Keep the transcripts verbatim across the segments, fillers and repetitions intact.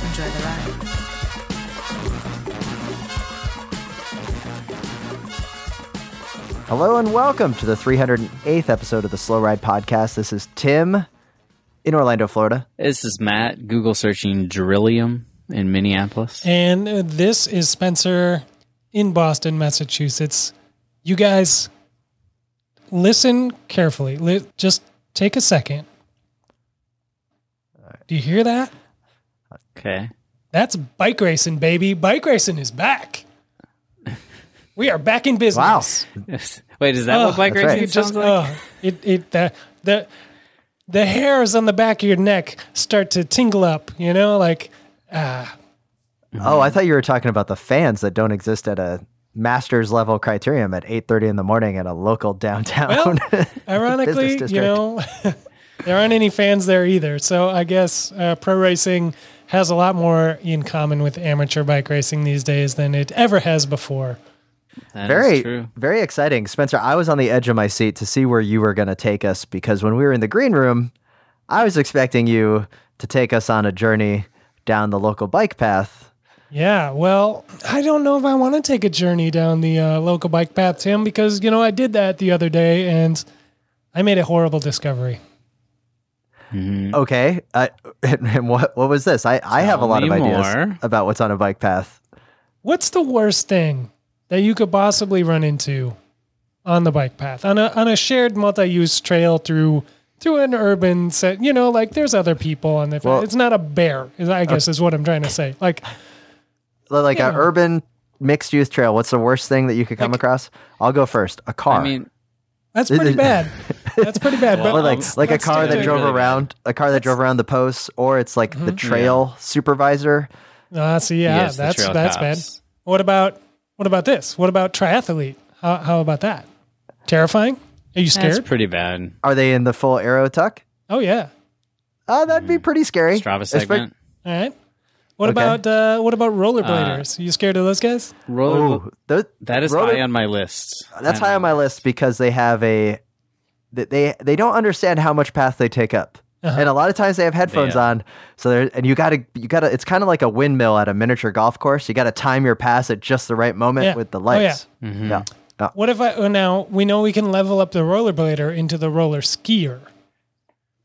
Enjoy the ride. Hello and welcome to the three hundred eighth episode of the Slow Ride Podcast. This is Tim in Orlando, Florida. This is Matt, Google searching Drillium in Minneapolis. And this is Spencer in Boston, Massachusetts. You guys, listen carefully. Li- just take a second. All right. Do you hear that? Okay. That's bike racing, baby. Bike racing is back. We are back in business. Wow. Wait, does that uh, look like racing? Right. Just, like? Uh, it, it, the, the, the hairs on the back of your neck start to tingle up, you know, like, ah. Uh, oh, I thought you were talking about the fans that don't exist at a master's level criterium at eight thirty in the morning at a local downtown. Well, ironically, you know, there aren't any fans there either. So I guess uh, pro racing has a lot more in common with amateur bike racing these days than it ever has before. That very, true. Very exciting. Spencer, I was on the edge of my seat to see where you were going to take us, because when we were in the green room, I was expecting you to take us on a journey down the local bike path. Yeah, well, I don't know if I want to take a journey down the uh, local bike path, Tim, because, you know, I did that the other day and I made a horrible discovery. Mm-hmm. Okay. Uh, and, and what, what was this? I, I have a lot of ideas more about what's on a bike path. What's the worst thing that you could possibly run into on the bike path, on a on a shared multi-use trail through through an urban set? You know, like there's other people on the. Well, it's not a bear, I guess, uh, is what I'm trying to say. Like, like an urban mixed-use trail. What's the worst thing that you could come like, across? I'll go first. A car. I mean, that's pretty bad. That's pretty bad. Well, but, like um, like a car that drove really around, bad. a car that that's, drove around the posts, or it's like mm-hmm, the trail yeah. supervisor. Ah, uh, see, so yeah, yes, that's that's cops. bad. What about? What about this? What about triathlete? How, how about that? Terrifying? Are you scared? That's pretty bad. Are they in the full aero tuck? Oh, yeah. Oh, that'd mm. be pretty scary. Strava segment. All right. What okay. about uh, what about rollerbladers? Uh, Are you scared of those guys? Roller, Ooh, those, that is roller, high on my list. That's high on my list because they have a they they don't understand how much path they take up. Uh-huh. And a lot of times they have headphones yeah. on, so there. And you gotta, you gotta. It's kind of like a windmill at a miniature golf course. You gotta time your pass at just the right moment yeah. with the lights. Oh, yeah. Mm-hmm. Yeah. Oh. What if I well, now we know we can level up the rollerblader into the roller skier?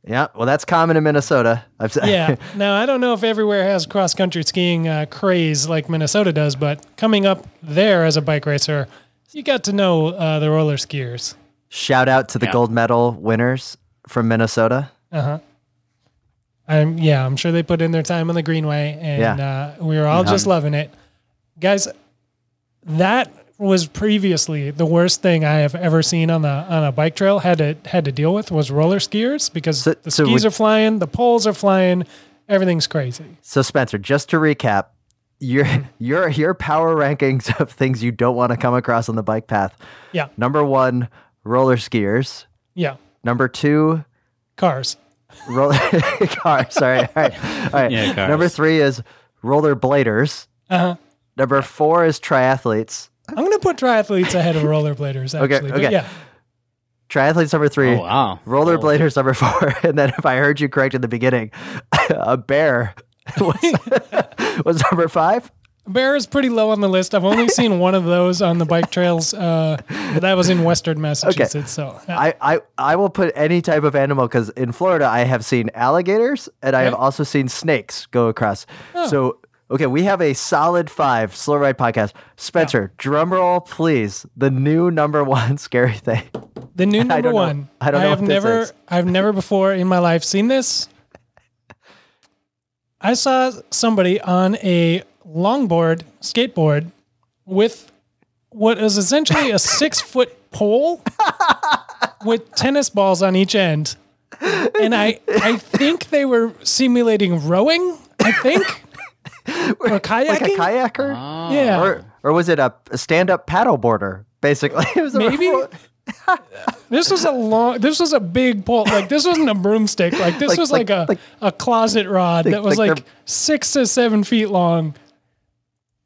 Yeah, well, that's common in Minnesota. I've said. Yeah. Now I don't know if everywhere has cross country skiing uh, craze like Minnesota does, but coming up there as a bike racer, you got to know uh, the roller skiers. Shout out to the yeah. gold medal winners from Minnesota. Uh huh. I'm, yeah, I'm sure they put in their time on the Greenway, and yeah. uh, we were all mm-hmm. just loving it. Guys, that was previously the worst thing I have ever seen on the on a bike trail had to had to deal with was roller skiers, because so, the so skis would, are flying, the poles are flying, everything's crazy. So Spencer, just to recap, your mm-hmm. your your power rankings of things you don't want to come across on the bike path. Yeah. Number one, roller skiers. Yeah. Number two, cars. Roller car, sorry. All right. All right. Yeah, number three is roller bladers. Uh-huh. Number four is triathletes. I'm going to put triathletes ahead of rollerbladers, actually. Okay. okay. Yeah. Triathletes number three. Oh, wow. Rollerbladers oh. number four. And then, if I heard you correct in the beginning, a bear was, was number five. Bear is pretty low on the list. I've only seen one of those on the bike trails. Uh, that was in Western Massachusetts. Okay. So yeah. I, I, I will put any type of animal, because in Florida I have seen alligators and I right. have also seen snakes go across. Oh. So okay, we have a solid five Slow Ride Podcast. Spencer, yeah. drum roll, please. The new number one scary thing. The new number I don't one. Know, I don't know. I have never. Is. I've never before in my life seen this. I saw somebody on a longboard, skateboard, with what is essentially a six-foot pole with tennis balls on each end. And I I think they were simulating rowing, I think. or kayaking? Like a kayaker? Oh. Yeah. Or, or was it a, a stand-up paddleboarder, basically? It was Maybe. A This was a long. This was a big pole. Like this wasn't a broomstick. Like this like, was like, like a like, a closet rod like, that was like, like six to seven feet long.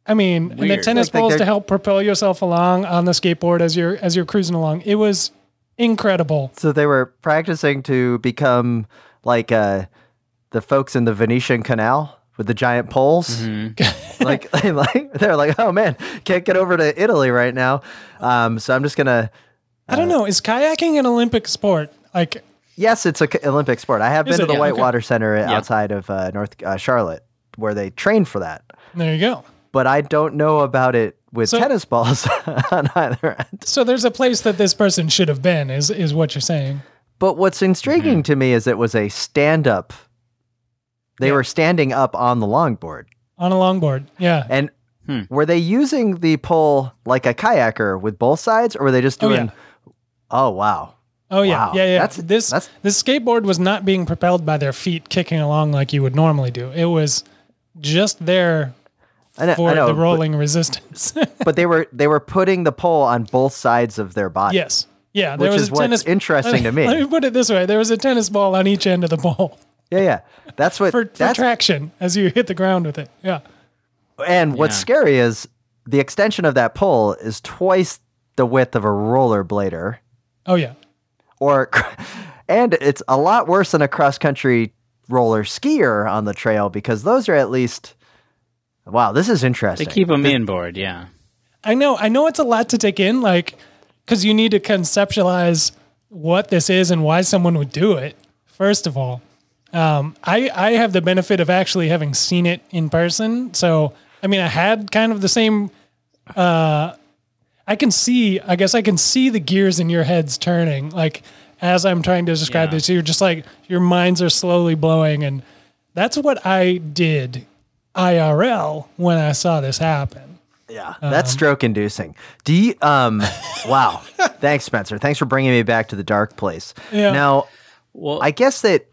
I mean, weird. And the tennis like, balls to help propel yourself along on the skateboard as you're as you're cruising along. It was incredible. So they were practicing to become like uh, the folks in the Venetian Canal with the giant poles. Mm-hmm. like, like they're like, oh man, can't get over to Italy right now. Um, so I'm just gonna. I don't know. Is kayaking an Olympic sport? Like, yes, it's an Olympic sport. I have been to the yeah, Whitewater okay. Center yeah. outside of uh, North uh, Charlotte, where they train for that. There you go. But I don't know about it with so, tennis balls on either end. So there's a place that this person should have been, is is what you're saying. But what's intriguing mm-hmm. to me is it was a stand-up. They yeah. were standing up on the longboard. On a longboard, yeah. And hmm. were they using the pole like a kayaker with both sides, or were they just doing... Oh, yeah. Oh wow! Oh yeah, wow. yeah, yeah. That's, this that's... this skateboard was not being propelled by their feet kicking along like you would normally do. It was just there I know, for I know, the rolling but, resistance. But they were they were putting the pole on both sides of their body. Yes, yeah. There which was is a tennis, what's interesting I mean, to me. Let me put it this way: there was a tennis ball on each end of the pole. Yeah, yeah. That's what for, that's... for traction as you hit the ground with it. Yeah. And what's yeah. scary is the extension of that pole is twice the width of a rollerblader. Oh yeah, or and it's a lot worse than a cross country roller skier on the trail because those are at least. Wow, this is interesting. They keep them the, inboard, yeah. I know, I know, it's a lot to take in, like because you need to conceptualize what this is and why someone would do it. First of all, um, I I have the benefit of actually having seen it in person, so I mean, I had kind of the same. Uh, I can see, I guess I can see the gears in your heads turning. Like as I'm trying to describe yeah. this, you're just like, your minds are slowly blowing. And that's what I did I R L when I saw this happen. Yeah. Um, that's stroke inducing. Do you, um, wow. Thanks Spencer. Thanks for bringing me back to the dark place. Yeah. Now, well, I guess that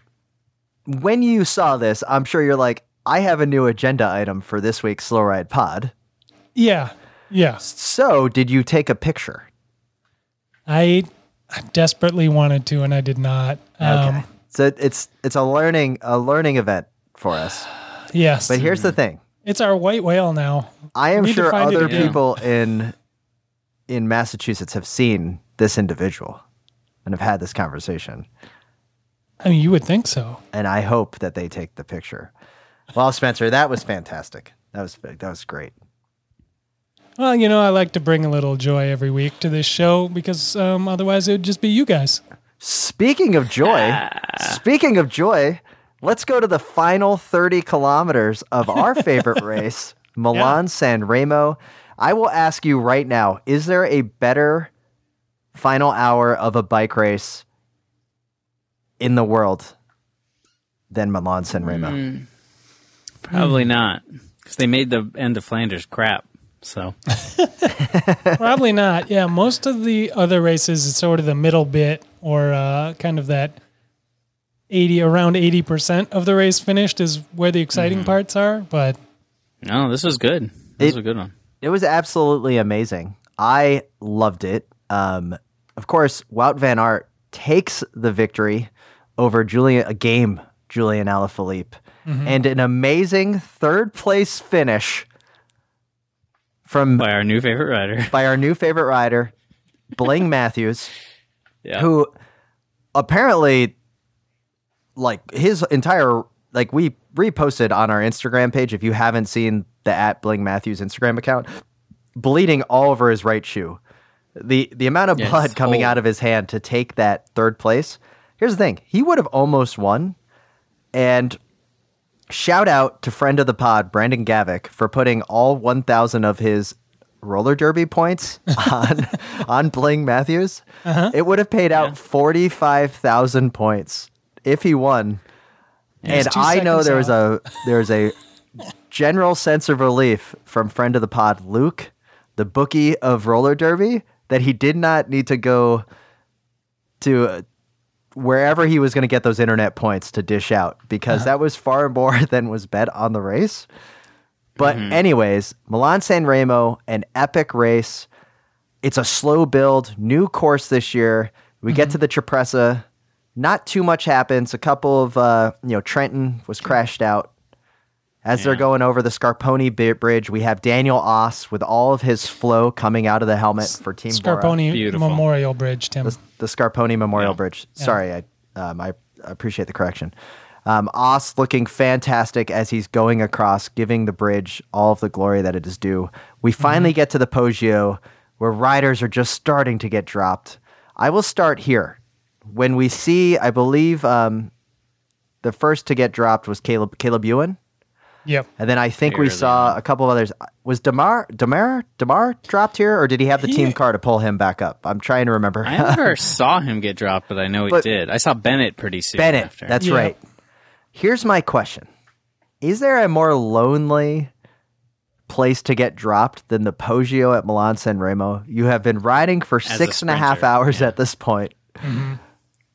when you saw this, I'm sure you're like, I have a new agenda item for this week's Slow Ride Pod. Yeah. Yeah. So, did you take a picture? I, I desperately wanted to, and I did not. Um, okay. So it's it's a learning a learning event for us. Yes. But here's the thing: it's our white whale now. I am sure other people in in Massachusetts have seen this individual and have had this conversation. I mean, you would think so. And I hope that they take the picture. Well, Spencer, that was fantastic. That was that was great. Well, you know, I like to bring a little joy every week to this show because um, otherwise it would just be you guys. Speaking of joy, speaking of joy, let's go to the final thirty kilometers of our favorite race, Milan-San Remo. I will ask you right now, is there a better final hour of a bike race in the world than Milan-San Remo? Mm, probably mm. not, because they made the end of Flanders crap. So probably not. Yeah. Most of the other races, it's sort of the middle bit or uh, kind of that eighty, around eighty percent of the race finished is where the exciting mm-hmm. parts are. But no, this was good. This it, was a good one. It was absolutely amazing. I loved it. Um, of course, Wout van Aert takes the victory over Julian, a game, Julian Alaphilippe mm-hmm. and an amazing third place finish. From by our new favorite rider, by our new favorite rider, Bling Matthews, yeah. who apparently, like his entire, like we reposted on our Instagram page. If you haven't seen the at Bling Matthews Instagram account, bleeding all over his right shoe, the the amount of yes, blood coming whole. out of his hand to take that third place. Here's the thing: he would have almost won, and. Shout out to friend of the pod, Brandon Gavik, for putting all one thousand of his roller derby points on on Bling Matthews. Uh-huh. It would have paid yeah. out forty-five thousand points if he won. There's and I know there was a there was a general sense of relief from friend of the pod, Luke, the bookie of roller derby, that he did not need to go to uh, wherever he was going to get those internet points to dish out because uh-huh. that was far more than was bet on the race. But mm-hmm. anyways, Milan-San Remo, an epic race. It's a slow build, new course this year. We mm-hmm. get to the Cipressa. Not too much happens. A couple of, uh, you know, Trenton was crashed out. As yeah. they're going over the Scarponi Bridge, we have Daniel Oss with all of his flow coming out of the helmet for Team Bora. Scarponi Memorial Bridge, Tim. The, the Scarponi Memorial yeah. Bridge. Sorry, yeah. I, um, I appreciate the correction. Um, Oss looking fantastic as he's going across, giving the bridge all of the glory that it is due. We finally mm-hmm. get to the Poggio, where riders are just starting to get dropped. I will start here. When we see, I believe um, the first to get dropped was Caleb Caleb Ewan. Yep. And then I think here we saw a couple of others. Was Damar Damar Damar dropped here, or did he have the he, team car to pull him back up? I'm trying to remember. I never saw him get dropped, but I know but he did. I saw Bennett pretty soon. Bennett, after. That's yeah. right. Here's my question: is there a more lonely place to get dropped than the Poggio at Milan-San Remo? You have been riding for As six a and a half hours yeah. at this point. Mm-hmm.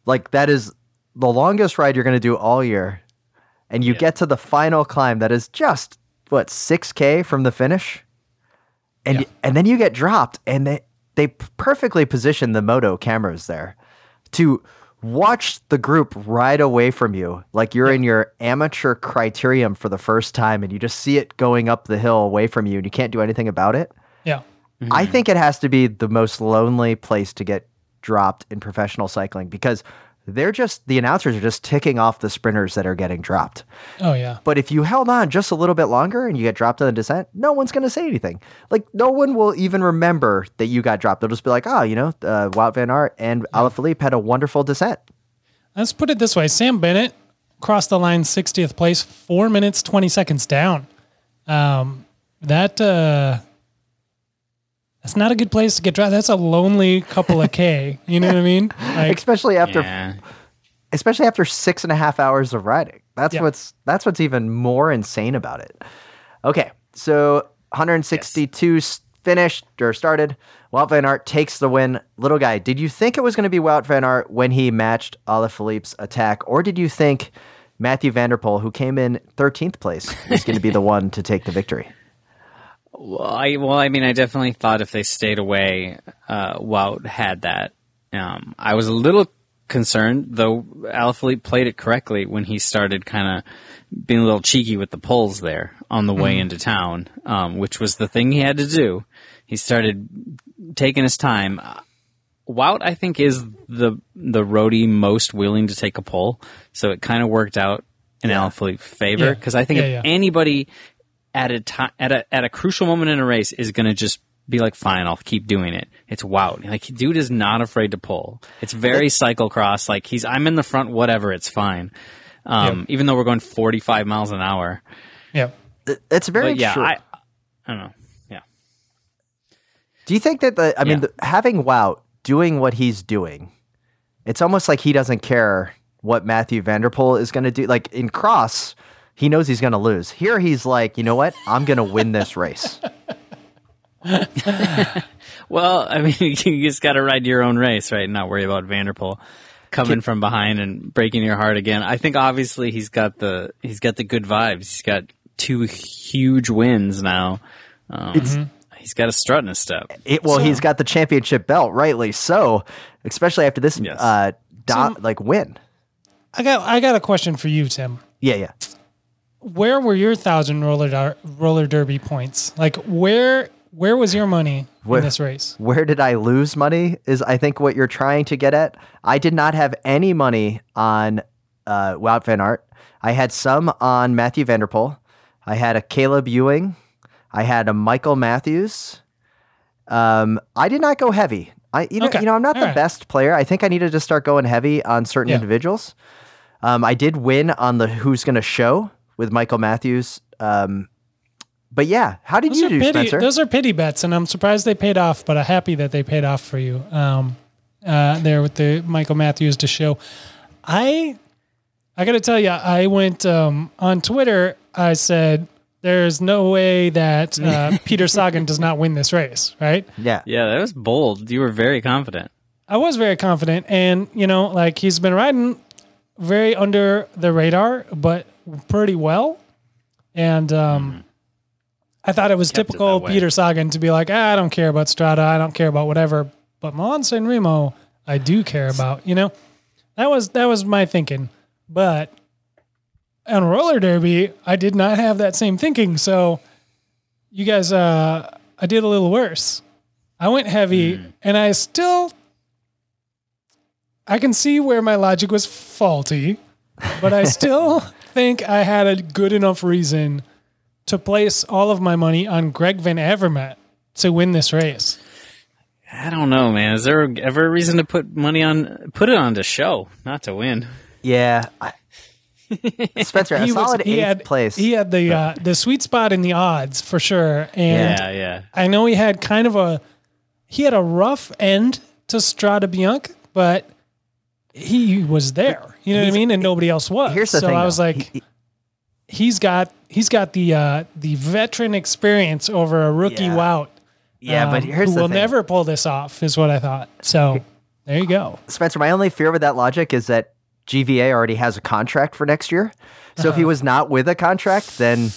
Like, that is the longest ride you're going to do all year. And you yeah. get to the final climb that is just, what, six K from the finish? And yeah. you, and then you get dropped, and they, they perfectly position the moto cameras there to watch the group ride away from you. Like, you're yeah. in your amateur criterium for the first time, and you just see it going up the hill away from you, and you can't do anything about it. Yeah. Mm-hmm. I think it has to be the most lonely place to get dropped in professional cycling, because they're just, the announcers are just ticking off the sprinters that are getting dropped. Oh yeah. But if you held on just a little bit longer and you get dropped on the descent, no one's going to say anything. Like, no one will even remember that you got dropped. They'll just be like, oh, you know, uh, Wout van Aert and yeah. Alaphilippe had a wonderful descent. Let's put it this way: Sam Bennett crossed the line, sixtieth place, four minutes twenty seconds down. Um, that uh, that's not a good place to get dropped. That's a lonely couple of K. You know what I mean? Like, especially after, yeah. especially after six and a half hours of riding. That's yeah. what's that's what's even more insane about it. Okay, so one hundred sixty-two yes. finished or started. Wout van Aert takes the win. Little guy, did you think it was going to be Wout van Aert when he matched Alaphilippe's attack, or did you think Mathieu van der Poel, who came in thirteenth place, was going to be the one to take the victory? Well, I well, I mean, I definitely thought if they stayed away, uh, Wout had that. Um, I was a little concerned, though. Alaphilippe played it correctly when he started kind of being a little cheeky with the poles there on the way mm-hmm. into town, um, which was the thing he had to do. He started taking his time. Uh, Wout, I think, is the the roadie most willing to take a pole, so it kind of worked out in yeah. Alaphilippe's favor, because yeah. I think yeah, if yeah. anybody at a time, at a at a crucial moment in a race is going to just be like, fine, I'll keep doing it. It's Wout. Like, dude is not afraid to pull. It's very cyclocross. Like, he's, I'm in the front, whatever, it's fine. Um, yep. Even though we're going forty-five miles an hour. Yeah. It's very but, yeah, true. I, I don't know. Yeah. Do you think that the, I mean, yeah. the, having Wout doing what he's doing, it's almost like he doesn't care what Mathieu van der Poel is going to do. Like, in cross, he knows he's going to lose. Here he's like, you know what? I'm going to win this race. Well, I mean, you just got to ride your own race, right? And not worry about van der Poel coming Can, from behind and breaking your heart again. I think obviously he's got the he's got the good vibes. He's got two huge wins now. Um, it's, he's got a strut in his step. It, well, so. He's got the championship belt, rightly so, especially after this yes. uh, dot, so, like win. I got I got a question for you, Tim. Yeah, yeah. Where were your thousand roller der- roller derby points? Like, where where was your money where, in this race? Where did I lose money is, I think, what you're trying to get at. I did not have any money on uh, Wout van Aert. I had some on Mathieu van der Poel. I had a Caleb Ewan. I had a Michael Matthews. Um, I did not go heavy. I you know, okay. you know I'm not All the right. best player. I think I needed to start going heavy on certain yeah. individuals. Um, I did win on the Who's Gonna Show with Michael Matthews. Um, but yeah, how did those you do, pity, Spencer? Those are pity bets, and I'm surprised they paid off, but I'm happy that they paid off for you um, uh, there with the Michael Matthews to show. I I got to tell you, I went um, on Twitter, I said, there's no way that uh, Peter Sagan does not win this race, right? Yeah. Yeah, that was bold. You were very confident. I was very confident, and, you know, like, he's been riding very under the radar, but pretty well, and um, mm. I thought it was typical it Peter Sagan to be like, ah, I don't care about Strada, I don't care about whatever, but Milan-San Remo, I do care about. You know, that was that was my thinking. But on roller derby, I did not have that same thinking. So you guys, uh, I did a little worse. I went heavy, mm. and I still, I can see where my logic was faulty, but I still think I had a good enough reason to place all of my money on Greg Van Avermaet to win this race. I don't know, man. Is there ever a reason to put money on, put it on to show, not to win? Yeah. I, Spencer, a solid was, eighth had, place. He had the uh, the sweet spot in the odds for sure. And yeah, yeah. I know he had kind of a, he had a rough end to Strade Bianche, but he was there. You know he's, what I mean? And nobody else was. Here's the so thing, I was though. like, he, he, he's got he's got the uh, the veteran experience over a rookie yeah. Wout. Yeah, um, but here's the thing. Who will never pull this off, is what I thought. So there you go. Spencer, my only fear with that logic is that G V A already has a contract for next year. So uh-huh. if he was not with a contract, then...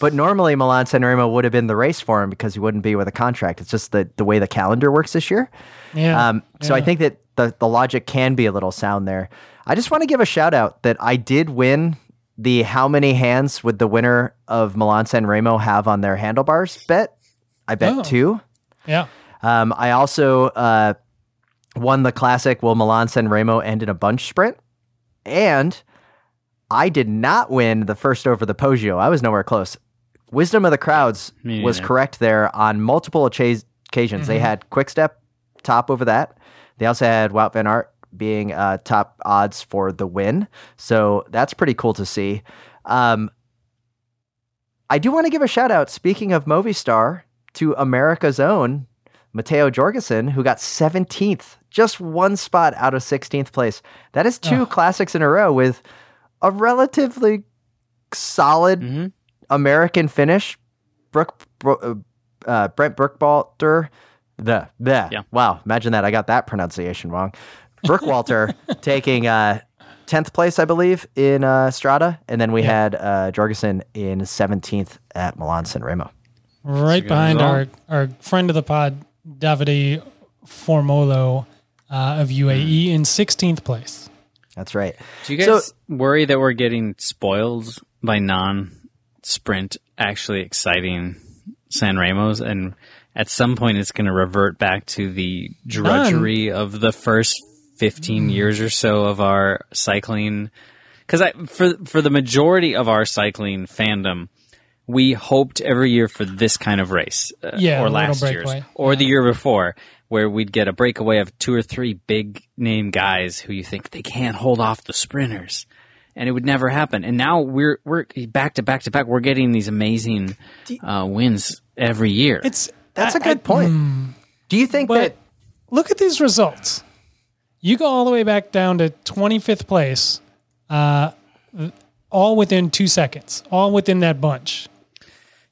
But normally Milan-San Remo would have been the race for him because he wouldn't be with a contract. It's just the, the way the calendar works this year. Yeah. Um, so yeah. I think that the, the logic can be a little sound there. I just want to give a shout out that I did win the how many hands would the winner of Milan-San Remo have on their handlebars bet. I bet oh. two. Yeah. Um, I also uh, won the classic will Milan-San Remo end in a bunch sprint. And I did not win the first over the Poggio. I was nowhere close. Wisdom of the Crowds yeah. was correct there on multiple occasions. Mm-hmm. They had Quickstep top over that. They also had Wout van Aert being uh, top odds for the win. So that's pretty cool to see. Um, I do want to give a shout out, speaking of Movistar, to America's own Matteo Jorgenson, who got seventeenth, just one spot out of sixteenth place. That is two oh. classics in a row with a relatively solid mm-hmm. American finish. Brooke, uh, Brent Burkhalter, the the yeah. wow, imagine that. I got that pronunciation wrong. Burkhalter taking uh, tenth place, I believe, in uh, Strada, and then we yeah. had uh, Jorgensen in seventeenth at Milan-San Remo, right behind our, our friend of the pod, Davide Formolo uh, of U A E in sixteenth place. That's right. Do you guys so, worry that we're getting spoiled by non-sprint, actually exciting San Remos? And at some point, it's going to revert back to the drudgery none. of the first fifteen mm. years or so of our cycling. Because I, for for the majority of our cycling fandom, we hoped every year for this kind of race, uh, yeah, or last year's, or yeah. the year before, where we'd get a breakaway of two or three big-name guys who you think they can't hold off the sprinters, and it would never happen. And now we're we're back to back to back. We're getting these amazing uh, wins every year. It's that's I, a good I, point. Mm, Do you think that? Look at these results. You go all the way back down to twenty-fifth place, uh, all within two seconds, all within that bunch.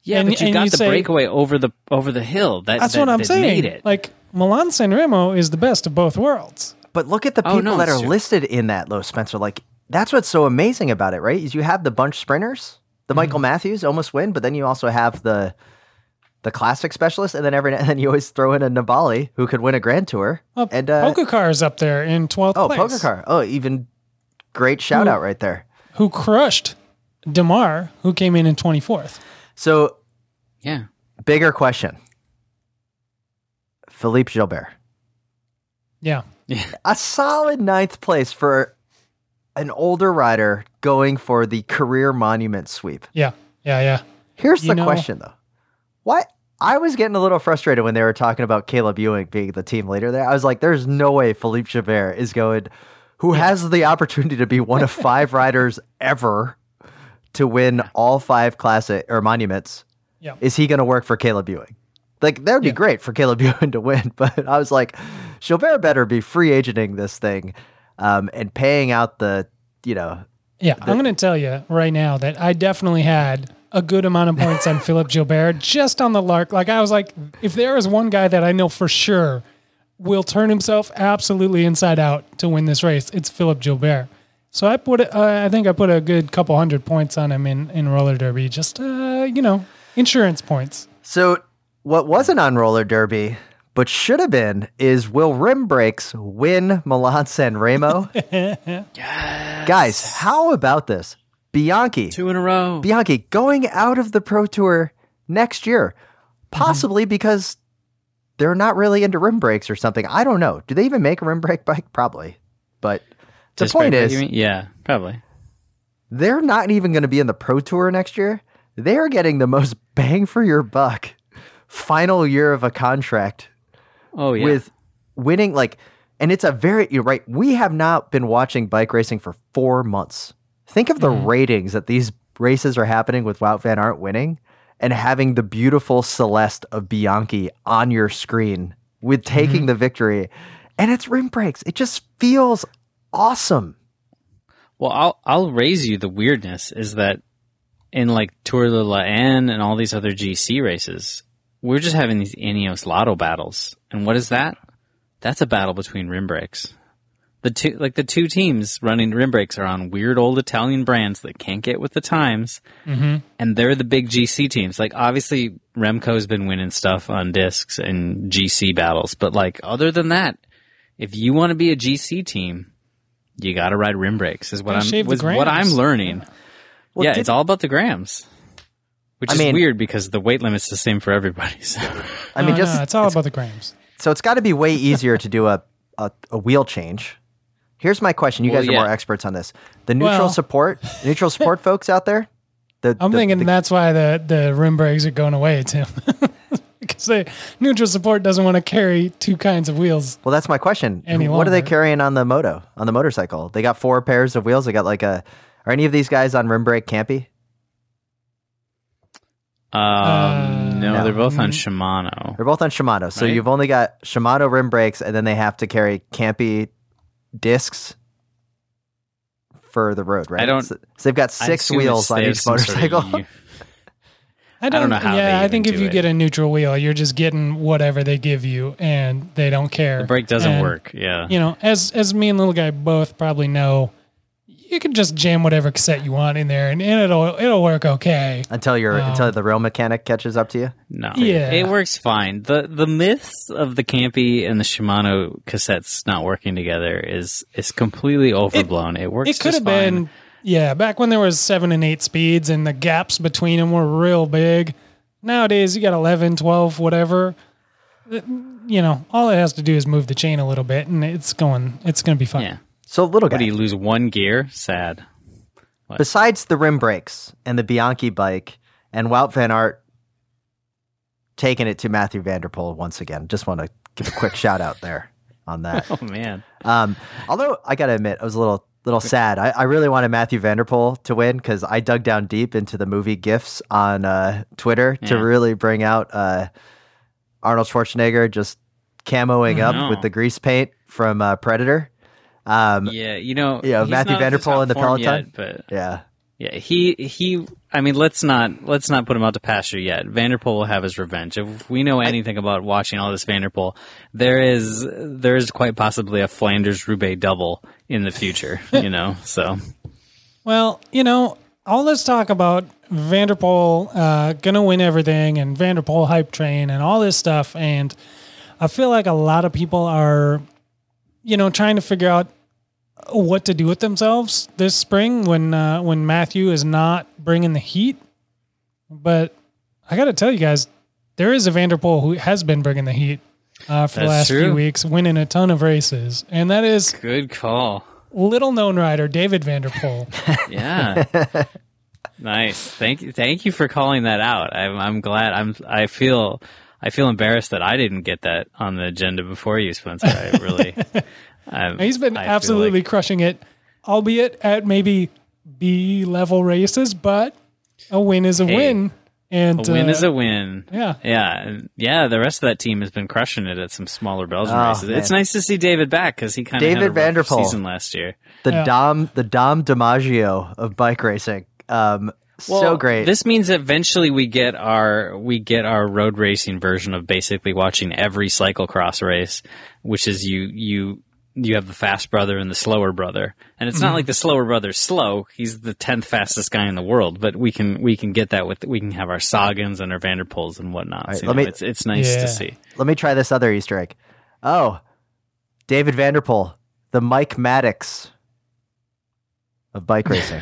Yeah, and, but you and got you the say, breakaway over the over the hill. That, that's that, what I'm that saying. Made it. Like Milan-San Remo is the best of both worlds. But look at the people oh, no, that are true. listed in that, though, Spencer. Like that's what's so amazing about it, right? Is you have the bunch sprinters, the mm-hmm. Michael Matthews almost win, but then you also have the the classic specialist, and then every and then you always throw in a Nibali who could win a Grand Tour. Well, and uh, Pogacar is up there in twelfth oh, place. Oh, Pogacar. Oh, even great shout who, out right there. Who crushed Demar, who came in in twenty-fourth. So, yeah. Bigger question. Philippe Gilbert. Yeah. A solid ninth place for an older rider going for the career monument sweep. Yeah. Yeah. Yeah. Here's you the know, question, though. What? I was getting a little frustrated when they were talking about Caleb Ewan being the team leader there. I was like, there's no way Philippe Gilbert is going, who yeah. has the opportunity to be one of five riders ever to win all five classic or monuments. Yeah. Is he going to work for Caleb Ewan? Like, that would be yeah. great for Caleb Ewan to win, but I was like, Gilbert better be free agenting this thing um, and paying out the, you know. Yeah, the, I'm going to tell you right now that I definitely had a good amount of points on Philippe Gilbert just on the lark. Like, I was like, if there is one guy that I know for sure will turn himself absolutely inside out to win this race, it's Philippe Gilbert. So I put, uh, I think I put a good couple hundred points on him in, in roller derby, just, uh, you know. insurance points. So what wasn't on roller derby, but should have been, is will rim brakes win Milan-San Remo? Yes. Guys, how about this? Bianchi. Two in a row. Bianchi going out of the Pro Tour next year, possibly mm-hmm. because they're not really into rim brakes or something. I don't know. Do they even make a rim brake bike? Probably. But the Just point is, yeah, probably. They're not even going to be in the Pro Tour next year. They're getting the most bang for your buck final year of a contract. Oh, yeah. With winning, like, and it's a very, you're right. We have not been watching bike racing for four months. Think of the mm. ratings that these races are happening with Wout van Aert winning and having the beautiful Celeste of Bianchi on your screen with taking mm. the victory. And it's rim brakes. It just feels awesome. Well, I'll I'll raise you the weirdness is that in like Tour de La Haine and all these other G C races, we're just having these Ineos Lotto battles. And what is that? That's a battle between rim brakes. The two like the two teams running rim brakes are on weird old Italian brands that can't get with the times. Mm-hmm. And they're the big G C teams. Like obviously Remco's been winning stuff on discs and G C battles, but like other than that, if you want to be a G C team, you got to ride rim brakes is what I'm was what I'm learning. Well, yeah, did, it's all about the grams, which I is mean, weird because the weight limit's the same for everybody. So. I mean, no, just no, it's all it's, about the grams. So it's got to be way easier to do a, a a wheel change. Here's my question: You well, guys are yeah. more experts on this. The neutral well, support, neutral support folks out there. The, I'm the, thinking the, that's why the the rim brakes are going away, Tim. Because the neutral support doesn't want to carry two kinds of wheels. Well, that's my question. What are they carrying on the moto, on the motorcycle? They got four pairs of wheels. They got like a. Are any of these guys on rim brake Campy? Um, uh, no, no, they're both on Shimano. They're both on Shimano. So right? You've only got Shimano rim brakes, and then they have to carry Campy discs for the road, right? I don't. So, so they've got six wheels on each motorcycle. Sort of I don't, I don't know how. Yeah, I think if you it. get a neutral wheel, you're just getting whatever they give you, and they don't care. The brake doesn't and, work. Yeah, you know, as as me and little guy both probably know, you can just jam whatever cassette you want in there, and, and it'll it'll work okay until your um, until the real mechanic catches up to you. No, yeah, it works fine. the The myths of the Campy and the Shimano cassettes not working together is is completely overblown. It, it works. It could have been. Yeah, back when there was seven and eight speeds and the gaps between them were real big. Nowadays, you got eleven, twelve, whatever. You know, all it has to do is move the chain a little bit, and it's going. It's going to be fun. Yeah. So little guy. What do you lose one gear? Sad. What? Besides the rim brakes and the Bianchi bike and Wout van Aert taking it to Mathieu van der Poel once again. Just want to give a quick shout out there on that. Oh man. Um, although I got to admit, I was a little. Little sad. I, I really wanted Mathieu van der Poel to win because I dug down deep into the movie GIFs on uh, Twitter yeah. to really bring out uh, Arnold Schwarzenegger just camoing up know. with the grease paint from uh, Predator. Um, yeah, you know, you know Mathieu van der Poel in the peloton. Yet, but yeah, yeah, he he. I mean, let's not let's not put him out to pasture yet. Van der Poel will have his revenge. If we know anything I, about watching all this Van der Poel, there is there is quite possibly a Flanders Roubaix double in the future. You know, so well, you know, all this talk about Van der Poel uh, gonna win everything and Van der Poel hype train and all this stuff, and I feel like a lot of people are, you know, trying to figure out what to do with themselves this spring when uh, when Matthew is not bringing the heat. But I got to tell you guys, there is a Van der Poel who has been bringing the heat uh, for That's the last true. few weeks, winning a ton of races. And that is... Good call. Little-known rider, David Van der Poel. yeah. Nice. Thank you Thank you for calling that out. I'm, I'm glad. I'm, I feel I feel embarrassed that I didn't get that on the agenda before you, Spencer. I really... Um, he's been I absolutely like... crushing it, albeit at maybe B-level races, but a win is a hey, win. And a win uh, is a win. Yeah. Yeah. Yeah. The rest of that team has been crushing it at some smaller Belgian oh, races. Man. It's nice to see David back because he kind of had a Van der Poel season last year. The yeah. Dom the Dom DiMaggio of bike racing. Um, well, so great. This means eventually we get our we get our road racing version of basically watching every cyclocross race, which is you you... you have the fast brother and the slower brother. And it's mm-hmm. not like the slower brother's slow. He's the tenth fastest guy in the world. But we can we can get that with we can have our Sagans and our Van der Poels and whatnot. Right, so, let me, it's it's nice yeah. to see. Let me try this other Easter egg. Oh, David Van der Poel, the Mike Maddox of bike racing.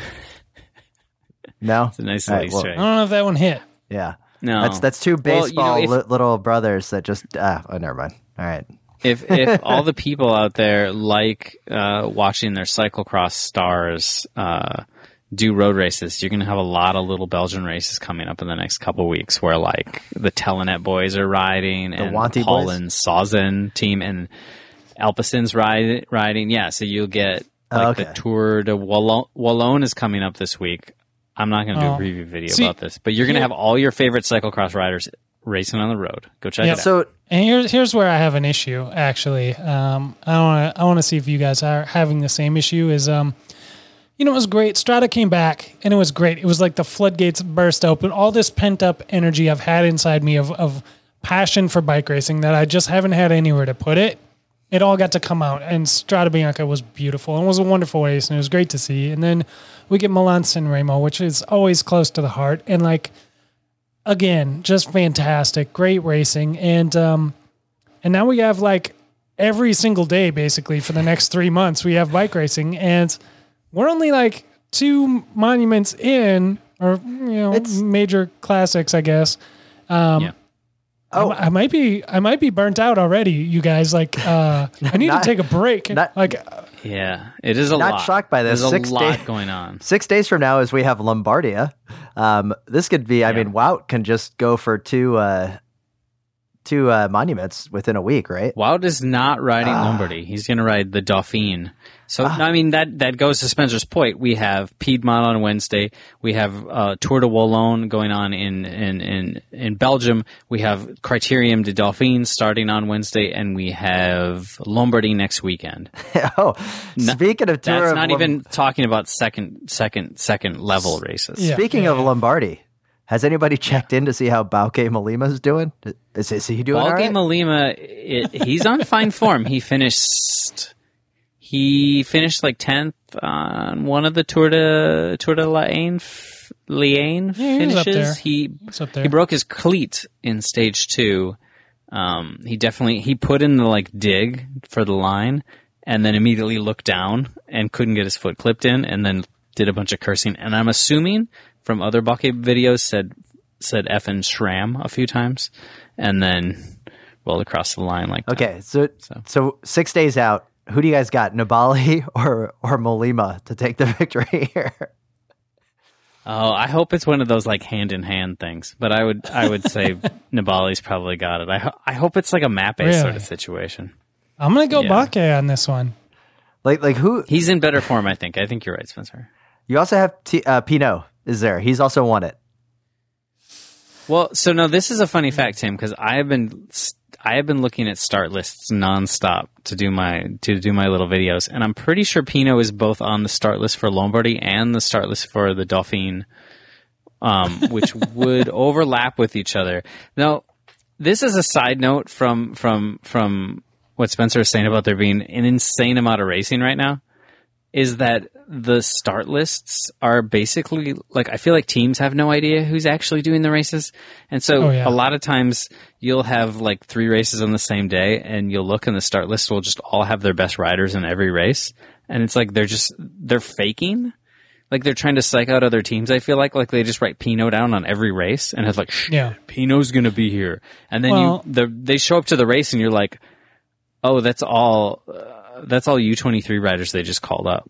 No, it's a nice little right, Easter well, egg. I don't know if that one hit. Yeah, no, that's that's two baseball well, you know, if, li- little brothers that just. Ah, oh, never mind. All right. If if all the people out there like uh, watching their cyclocross stars uh, do road races, you're going to have a lot of little Belgian races coming up in the next couple of weeks where like the Telenet boys are riding the and Wanty Holland's Sazen team and Alpecin's ride, riding. Yeah, so you'll get like oh, okay. the Tour de Wallon- Wallonne is coming up this week. I'm not going to do a preview video See, about this, but you're going to have all your favorite cyclocross riders racing on the road. Go check yeah, it out. So, and here's here's where I have an issue, actually. Um, I want to I want to see if you guys are having the same issue. Is um, you know, it was great. Strada came back, and it was great. It was like the floodgates burst open. All this pent up energy I've had inside me of of passion for bike racing that I just haven't had anywhere to put it. It all got to come out, and Strade Bianche was beautiful. It was a wonderful race, and it was great to see. And then we get Milan-San Remo, which is always close to the heart. And, like, again, just fantastic, great racing. And um, and now we have, like, every single day, basically, for the next three months, we have bike racing. And we're only, like, two monuments in, or, you know, it's... major classics, I guess. Um, yeah. Oh, I might be, I might be burnt out already, you guys. Like, uh, I need not, to take a break. Not, like, uh, yeah, it is a not lot. Not shocked by this. There's six a lot day, going on. Six days from now, as we have Lombardia, um, this could be. Yeah. I mean, Wout can just go for two, uh, two uh, monuments within a week, right? Wout is not riding uh, Lombardy. He's going to ride the Dauphiné. So, uh, I mean, that, that goes to Spencer's point. We have Piedmont on Wednesday. We have uh, Tour de Wallonne going on in, in, in, in Belgium. We have Critérium de Dauphine starting on Wednesday, and we have Lombardy next weekend. oh, no, speaking of Tour that's of not Lom- even talking about second, second, second level races. Yeah. Speaking yeah. of Lombardy, has anybody checked yeah. in to see how Bauke Mollema is doing? Is, is he doing Bauke all right? Mollema, it, he's on fine form. He finished... He finished like tenth on one of the Tour de Tour de Liane Liane yeah, finishes. He was up there. He, he broke his cleat in stage two. Um, he definitely he put in the like dig for the line, and then immediately looked down and couldn't get his foot clipped in, and then did a bunch of cursing. And I'm assuming from other Bauke videos said said effing Shram a few times, and then rolled across the line like okay. That. So, so so six days out. Who do you guys got, Nibali or or Mollema to take the victory here? Oh, I hope it's one of those like hand in hand things. But I would I would say Nibali's probably got it. I ho- I hope it's like a map really? sort of situation. I'm gonna go yeah. Bauke on this one. Like like who? He's in better form, I think. I think you're right, Spencer. You also have T- uh, Pinot is there? He's also won it. Well, so no, this is a funny fact, Tim, because I have been. St- I have been looking at start lists nonstop to do my to do my little videos, and I'm pretty sure Pinot is both on the start list for Lombardy and the start list for the Dauphiné, um, which would overlap with each other. Now, this is a side note from from from what Spencer is saying about there being an insane amount of racing right now, is that the start lists are basically like I feel like teams have no idea who's actually doing the races, and so oh, yeah. a lot of times you'll have like three races on the same day, and you'll look and the start list will just all have their best riders in every race, and it's like they're just they're faking, like they're trying to psych out other teams. I feel like like they just write Pinot down on every race and it's like yeah. Pinot's gonna be here, and then well, you the, they show up to the race and you're like, oh, that's all uh, that's all U twenty-three riders they just called up.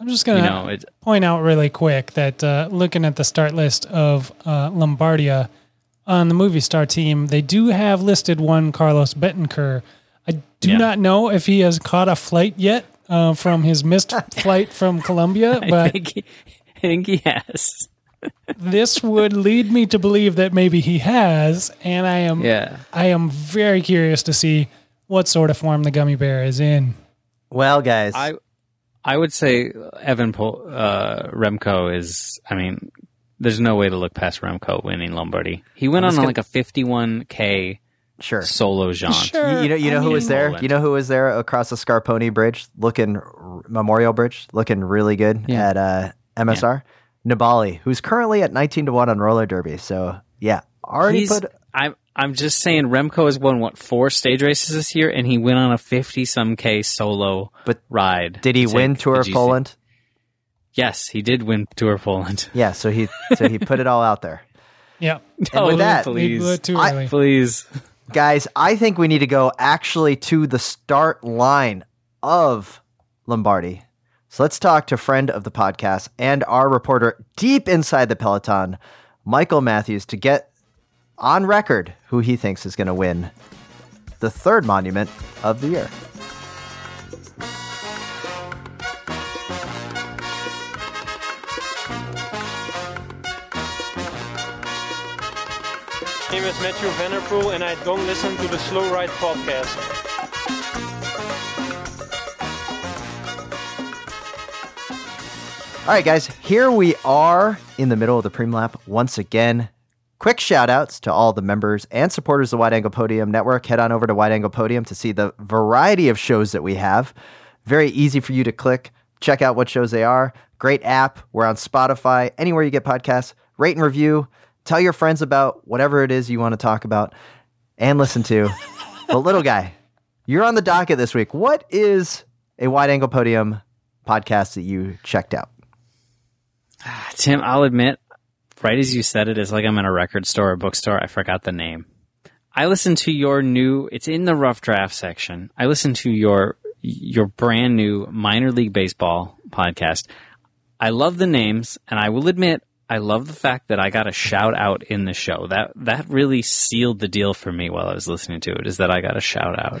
I'm just going to you know, it, point out really quick that uh, looking at the start list of uh, Lombardia on the Movistar team, they do have listed one Carlos Betancur. I do yeah. not know if he has caught a flight yet uh, from his missed flight from Colombia, but I think he, I think he has. This would lead me to believe that maybe he has, and I am yeah. I am very curious to see what sort of form the gummy bear is in. Well, guys... I, I would say Evan Pol- uh, Remco is, I mean, there's no way to look past Remco winning Lombardy. He went on gonna, like a fifty-one K Sure. Solo Jean. Sure. You know, you know I who was there? Poland. You know who was there across the Scarponi Bridge, looking r- Memorial Bridge, looking really good yeah. at uh, M S R. Yeah. Nibali, who's currently at nineteen to one on roller derby. So yeah, already He's, put. I'm I'm just saying, Remco has won what four stage races this year, and he went on a fifty some k solo but ride. Did he to win Tour of Poland? Yes, he did win Tour of Poland. Yeah, so he so he put it all out there. Yeah, and with that, please, I, please. Guys, I think we need to go actually to the start line of Lombardy. So let's talk to friend of the podcast and our reporter deep inside the peloton, Michael Matthews, to get on record who he thinks is going to win the third monument of the year. My name is Mathieu van der Poel, and I don't listen to the Slow Ride Podcast. All right, guys, here we are in the middle of the Prem Lap once again. Quick shout-outs to all the members and supporters of the Wide Angle Podium Network. Head on over to Wide Angle Podium to see the variety of shows that we have. Very easy for you to click, check out what shows they are. Great app. We're on Spotify, anywhere you get podcasts. Rate and review. Tell your friends about whatever it is you want to talk about and listen to. But little guy, you're on the docket this week. What is a Wide Angle Podium podcast that you checked out? Tim, I'll admit, right as you said it, it's like I'm in a record store or bookstore. I forgot the name. I listened to your new, it's in the rough draft section. I listened to your your brand new minor league baseball podcast. I love the names, and I will admit, I love the fact that I got a shout out in the show. That that really sealed the deal for me while I was listening to it, is that I got a shout out.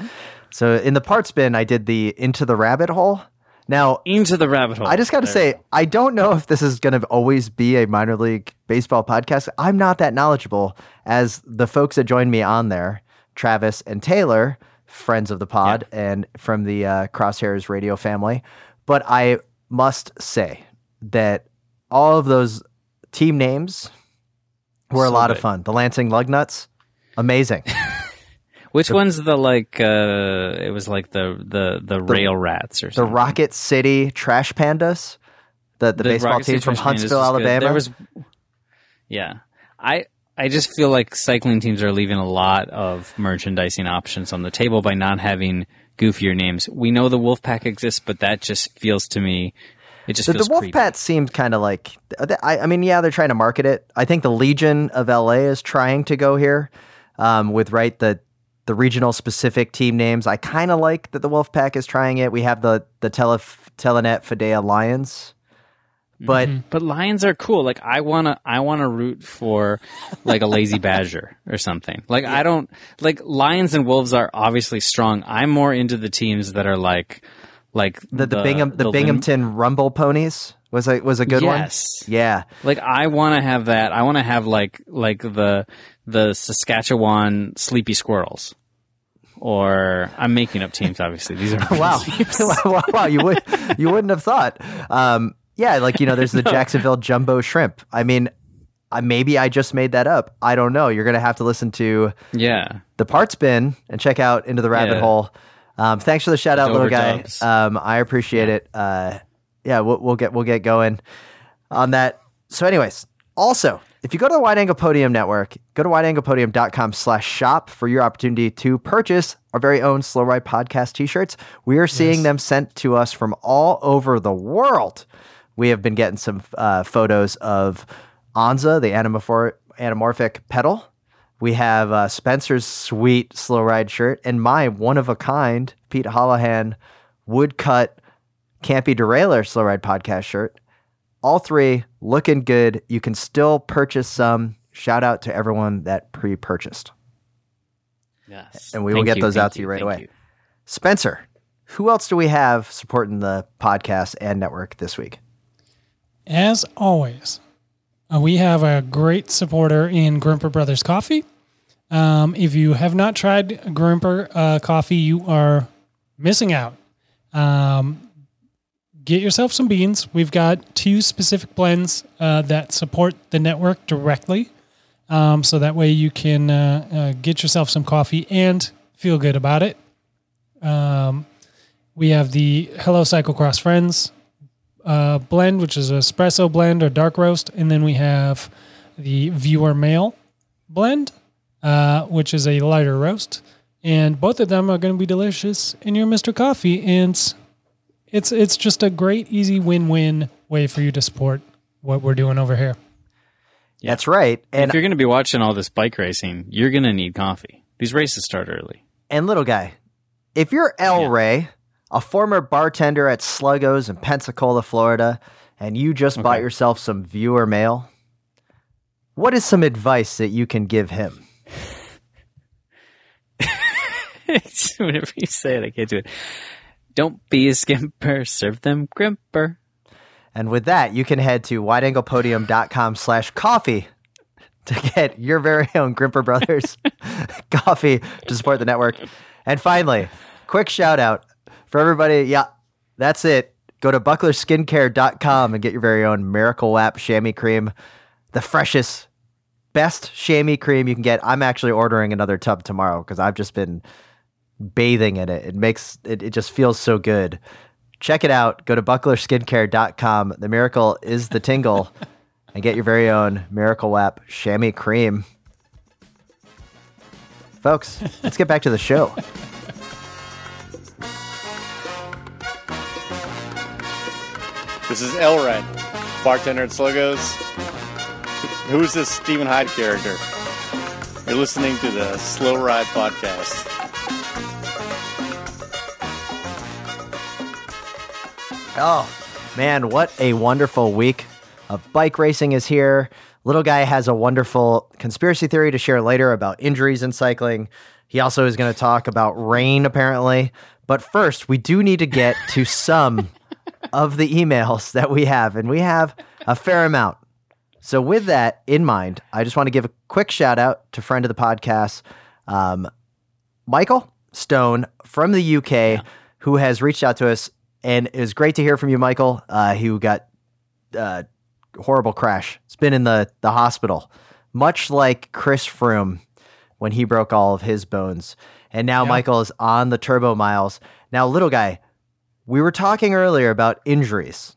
So in the parts bin, I did the Into the Rabbit Hole. Now, Into the Rabbit Hole. I just got to say, I don't know if this is going to always be a minor league baseball podcast. I'm not that knowledgeable as the folks that joined me on there, Travis and Taylor, friends of the pod yeah. and from the uh, Crosshairs radio family. But I must say that all of those team names were so a lot good. Of fun. The Lansing Lugnuts, amazing. Which the, one's the like? Uh, it was like the the the, the Rail Rats or the something. The Rocket City Trash Pandas, the the, the baseball Rocket team City from Trash Huntsville, Alabama. There was, yeah, I I just feel like cycling teams are leaving a lot of merchandising options on the table by not having goofier names. We know the Wolfpack exists, but that just feels to me. It just the, feels the Wolfpack seemed kind of like, I, I mean, yeah, they're trying to market it. I think the Legion of L A is trying to go here um, with, right, the the regional specific team names. I kind of like that the Wolfpack is trying it. We have the the tele, Telenet Fidea Lions. But mm-hmm. but lions are cool. Like I wanna I wanna root for like a lazy badger or something. Like yeah. I don't like lions and wolves are obviously strong. I'm more into the teams that are like Like the, the, the Bingham, the, the Binghamton lim- Rumble Ponies was a was a good yes. one. Yes, yeah. Like I want to have that. I want to have like like the the Saskatchewan Sleepy Squirrels. Or I'm making up teams. Obviously, these are wow, wow. You would you wouldn't have thought. Um, yeah, like you know, there's the no. Jacksonville Jumbo Shrimp. I mean, I, maybe I just made that up. I don't know. You're gonna have to listen to yeah the parts bin and check out Into the Rabbit yeah. Hole. Um, thanks for the shout out, little guy. Um, I appreciate yeah. it. Uh, yeah, we'll, we'll get we'll get going on that. So, anyways, also if you go to the Wide Angle Podium Network, go to wide angle podium dot com slash shop for your opportunity to purchase our very own Slow Ride Podcast T-shirts. We are seeing yes. them sent to us from all over the world. We have been getting some uh, photos of Anza, the anamorph- anamorphic pedal. We have uh, Spencer's sweet Slow Ride shirt and my one-of-a-kind Pete Holohan woodcut Campy Derailleur Slow Ride podcast shirt. All three looking good. You can still purchase some. Shout out to everyone that pre-purchased. Yes. And we thank will get you, those out to you, you right away. You. Spencer, who else do we have supporting the podcast and network this week? As always, Uh, we have a great supporter in Grumper Brothers Coffee. Um, if you have not tried Grumper uh, Coffee, you are missing out. Um, get yourself some beans. We've got two specific blends uh, that support the network directly. Um, so that way you can uh, uh, get yourself some coffee and feel good about it. Um, we have the Hello Cyclocross Friends uh, blend, which is an espresso blend or dark roast. And then we have the Viewer Mail blend, uh, which is a lighter roast. And both of them are going to be delicious in your Mister Coffee. And it's it's just a great, easy win-win way for you to support what we're doing over here. Yeah. That's right. And if you're going to be watching all this bike racing, you're going to need coffee. These races start early. And little guy, if you're El yeah. Ray, a former bartender at Sluggo's in Pensacola, Florida, and you just okay. bought yourself some Viewer Mail, what is some advice that you can give him? Whenever you say it, I can't do it. Don't be a skimper. Serve them grimper. And with that, you can head to wideanglepodium.com slash coffee to get your very own Grimper Brothers coffee to support the network. And finally, quick shout out for everybody. Yeah, that's it. Go to buckler skincare dot com and get your very own Miracle Lap chamois cream, the freshest, best chamois cream you can get. I'm actually ordering another tub tomorrow because I've just been bathing in it. It makes it, it just feels so good. Check it out. Go to buckler skincare dot com. The miracle is the tingle. And get your very own Miracle Lap chamois cream. Folks, let's get back to the show. This is Elred, bartender at Sluggo's. Who is this Stephen Hyde character? You're listening to the Slow Ride Podcast. Oh, man, what a wonderful week of bike racing is here. Little guy has a wonderful conspiracy theory to share later about injuries in cycling. He also is going to talk about rain, apparently. But first, we do need to get to some of the emails that we have, and we have a fair amount. So with that in mind, I just want to give a quick shout out to friend of the podcast, um, Michael Stone from the U K, yeah. who has reached out to us. And it was great to hear from you, Michael, uh, who got a uh, horrible crash. It's been in the, the hospital, much like Chris Froome when he broke all of his bones. And now yeah. Michael is on the Turbo Miles. Now, little guy, we were talking earlier about injuries.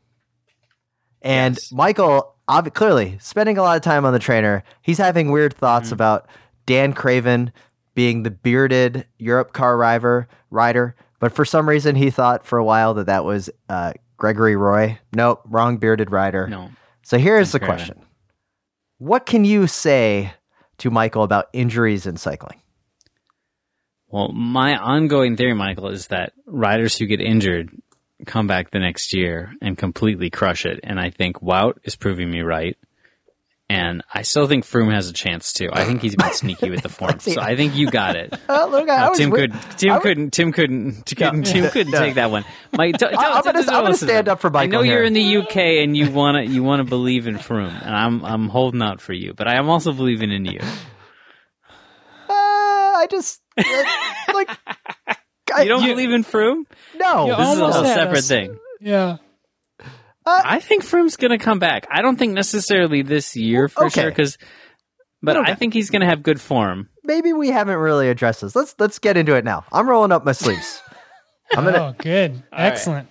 And yes. Michael, ob- clearly, spending a lot of time on the trainer, he's having weird thoughts mm-hmm. about Dan Craven being the bearded Europe car rider, rider. But for some reason, he thought for a while that that was uh, Gregory Roy. Nope, wrong bearded rider. No. So here's the question. What can you say to Michael about injuries in cycling? Well, my ongoing theory, Michael, is that riders who get injured come back the next year and completely crush it. And I think Wout is proving me right. And I still think Froome has a chance too. I think he's been sneaky with the form, so I think you got it. Uh, look, I no, was Tim, could, Tim was... couldn't. Tim couldn't. Tim, Tim couldn't no. take that one. Mike, t- t- I'm going to stand up for Michael. I know here. You're in the U K and you want to you want to believe in Froome, and I'm I'm holding out for you, but I am also believing in you. Uh, I just like I, you don't you, believe in Froome? No, you this is a separate us. thing. Yeah. Uh, I think Froome's going to come back. I don't think necessarily this year for okay. sure, cause, but I think he's going to have good form. Maybe we haven't really addressed this. Let's let's get into it now. I'm rolling up my sleeves. I'm gonna, oh, good. All Excellent.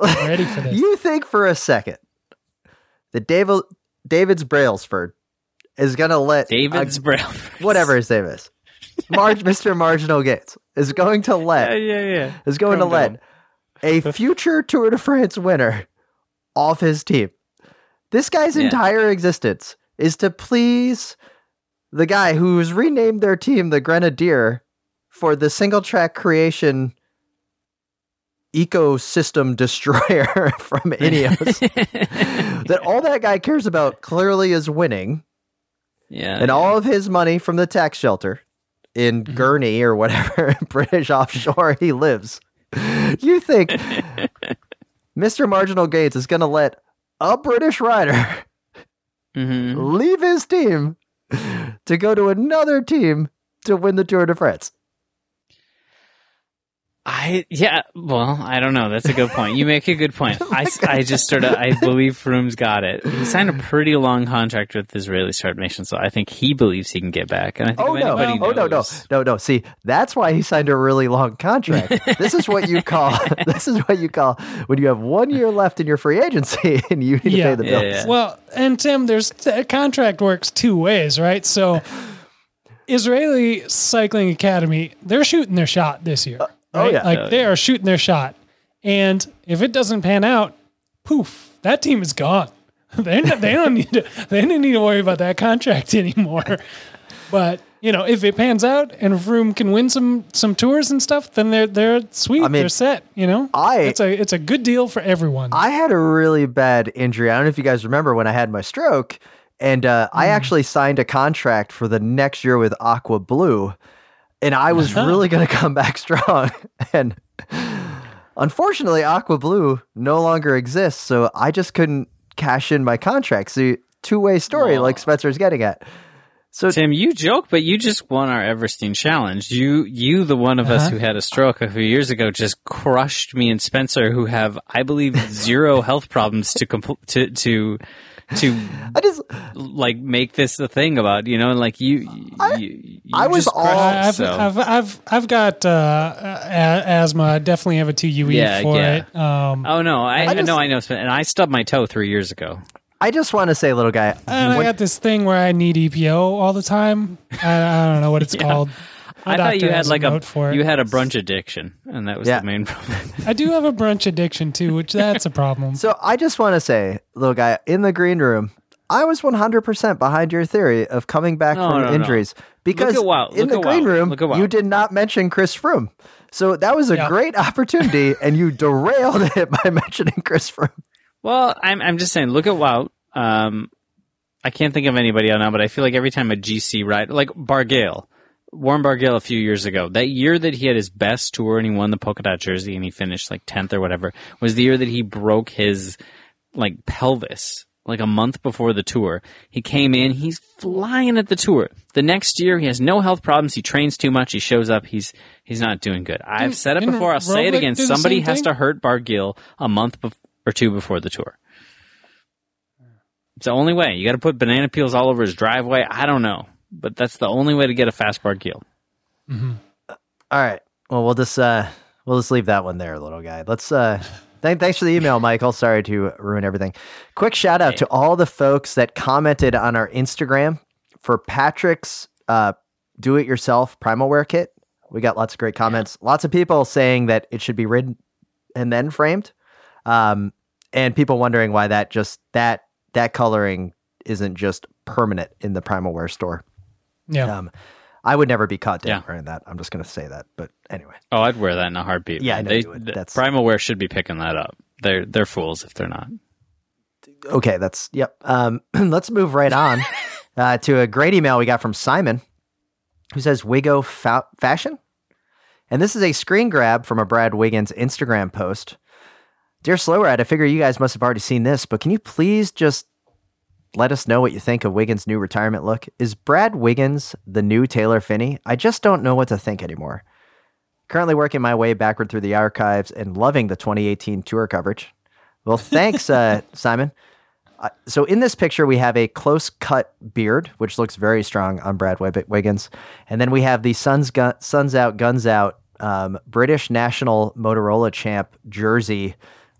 Right. I'm ready for this. You think for a second that David, David's Brailsford is going to let... David's uh, Brailsford. Whatever his name is. Marge, Mister Marginal Gates is going to let... Yeah, yeah, yeah. Is going Chrome to let down. a future Tour de France winner... off his team. This guy's yeah. entire existence is to please the guy who's renamed their team the Grenadier for the single track creation ecosystem destroyer from Ineos. That all that guy cares about clearly is winning. Yeah. And yeah. all of his money from the tax shelter in mm-hmm. Guernsey or whatever British offshore he lives. You think Mister Marginal Gates is going to let a British rider mm-hmm. leave his team to go to another team to win the Tour de France? I yeah, well, I don't know. That's a good point. You make a good point. oh I, I just sort of, I believe Froome's got it. He signed a pretty long contract with the Israeli Start Nation, so I think he believes he can get back. And I think oh, no. Well, knows... oh, no, no, no, no. See, that's why he signed a really long contract. This is what you call, this is what you call when you have one year left in your free agency and you need yeah. to pay the bills. Yeah, yeah. Well, and Tim, there's the contract works two ways, right? So Israeli Cycling Academy, they're shooting their shot this year. Uh, Right? Oh, yeah. Like, oh, they yeah. are shooting their shot. And if it doesn't pan out, poof, that team is gone. they, don't, they, don't need to, they don't need to worry about that contract anymore. But, you know, if it pans out and Froome can win some some tours and stuff, then they're they're sweet. I mean, they're set, you know? I, it's, a, it's a good deal for everyone. I had a really bad injury. I don't know if you guys remember when I had my stroke. And uh, mm. I actually signed a contract for the next year with Aqua Blue. And I was really going to come back strong. And unfortunately, Aqua Blue no longer exists. So I just couldn't cash in my contract. So two-way story wow. like Spencer's getting at. So Tim, you joke, but you just won our Everstein Challenge. You, you, the one of uh-huh. us who had a stroke a few years ago, just crushed me and Spencer, who have, I believe, zero health problems to compl- to to to I just like make this the thing about, you know, like you. I, you, you I was all. I've, so. I've I've I've got uh, asthma. I definitely have a T U E yeah, for yeah. it. Um, oh no, I, I just, no, I know, and I stubbed my toe three years ago. I just want to say, little guy. And what, I got this thing where I need E P O all the time. I, I don't know what it's yeah. called. My I thought you had like a, a you had a brunch addiction, and that was yeah. the main problem. I do have a brunch addiction too, which that's a problem. So I just want to say, little guy, in the green room, I was one hundred percent behind your theory of coming back no, from no, injuries no. because in the green room, you did not mention Chris Froome. So that was a yeah. great opportunity, and you derailed it by mentioning Chris Froome. Well, I'm I'm just saying, look at Wout. Um, I can't think of anybody on now, but I feel like every time a G C ride, like Barguil, Warren Barguil a few years ago, that year that he had his best tour and he won the polka dot jersey and he finished like tenth or whatever, was the year that he broke his like pelvis, like a month before the tour. He came in, he's flying at the tour. The next year, he has no health problems. He trains too much. He shows up. He's he's not doing good. I've said it before. I'll say it again. Somebody has to hurt Barguil a month be- or two before the tour. It's the only way. You got to put banana peels all over his driveway. I don't know, but that's the only way to get a fast Barguil. Mm-hmm. Uh, all right. Well, we'll just uh, we'll just leave that one there, little guy. Let's. Uh, th- thanks for the email, Michael. Sorry to ruin everything. Quick shout out hey. to all the folks that commented on our Instagram for Patrick's uh, do-it-yourself primal wear kit. We got lots of great comments. Yeah. Lots of people saying that it should be ridden and then framed, um, and people wondering why that just that. that coloring isn't just permanent in the primal wear store. Yeah. Um, I would never be caught down yeah. wearing that. I'm just going to say that, but anyway. Oh, I'd wear that in a heartbeat. Yeah, I know they, you would. That's... primal wear should be picking that up. They're, they're fools if they're not. Okay. That's yep. Um, let's move right on uh, to a great email we got from Simon, who says Wigo fa- fashion. And this is a screen grab from a Brad Wiggins Instagram post. Dear Slow Ride, I figure you guys must have already seen this, but can you please just let us know what you think of Wiggins' new retirement look? Is Brad Wiggins the new Taylor Finney? I just don't know what to think anymore. Currently working my way backward through the archives and loving the twenty eighteen tour coverage. Well, thanks, uh, Simon. Uh, so in this picture, we have a close-cut beard, which looks very strong on Brad Wiggins. And then we have the sun's, gun- sun's out, guns out um, British National Motorola Champ jersey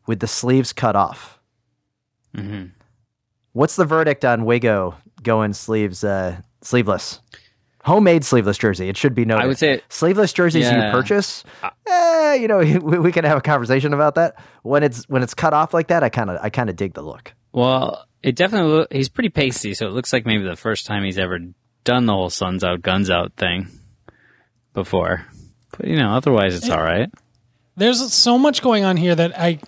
with the sleeves cut off. Mm-hmm. What's the verdict on Wigo going sleeves, uh, sleeveless? Homemade sleeveless jersey, it should be noted. I would say... sleeveless jerseys yeah. you purchase, eh, you know, we, we can have a conversation about that. When it's when it's cut off like that, I kind of I kind of dig the look. Well, it definitely... Look, he's pretty pasty, so it looks like maybe the first time he's ever done the whole sun's out, guns out thing before. But, you know, otherwise it's it, all right. There's so much going on here that I...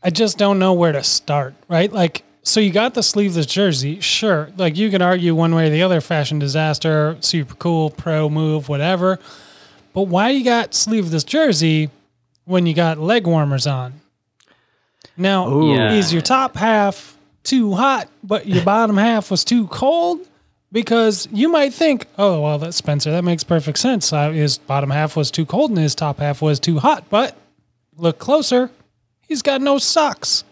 I just don't know where to start, right? Like, so you got the sleeveless jersey, sure. Like, you can argue one way or the other, fashion disaster, super cool, pro move, whatever. But why you got sleeveless jersey when you got leg warmers on? Now, Ooh. is your top half too hot, but your bottom half was too cold? Because you might think, oh, well, that's Spencer. That makes perfect sense. Uh, his bottom half was too cold and his top half was too hot. But look closer, he's got no socks.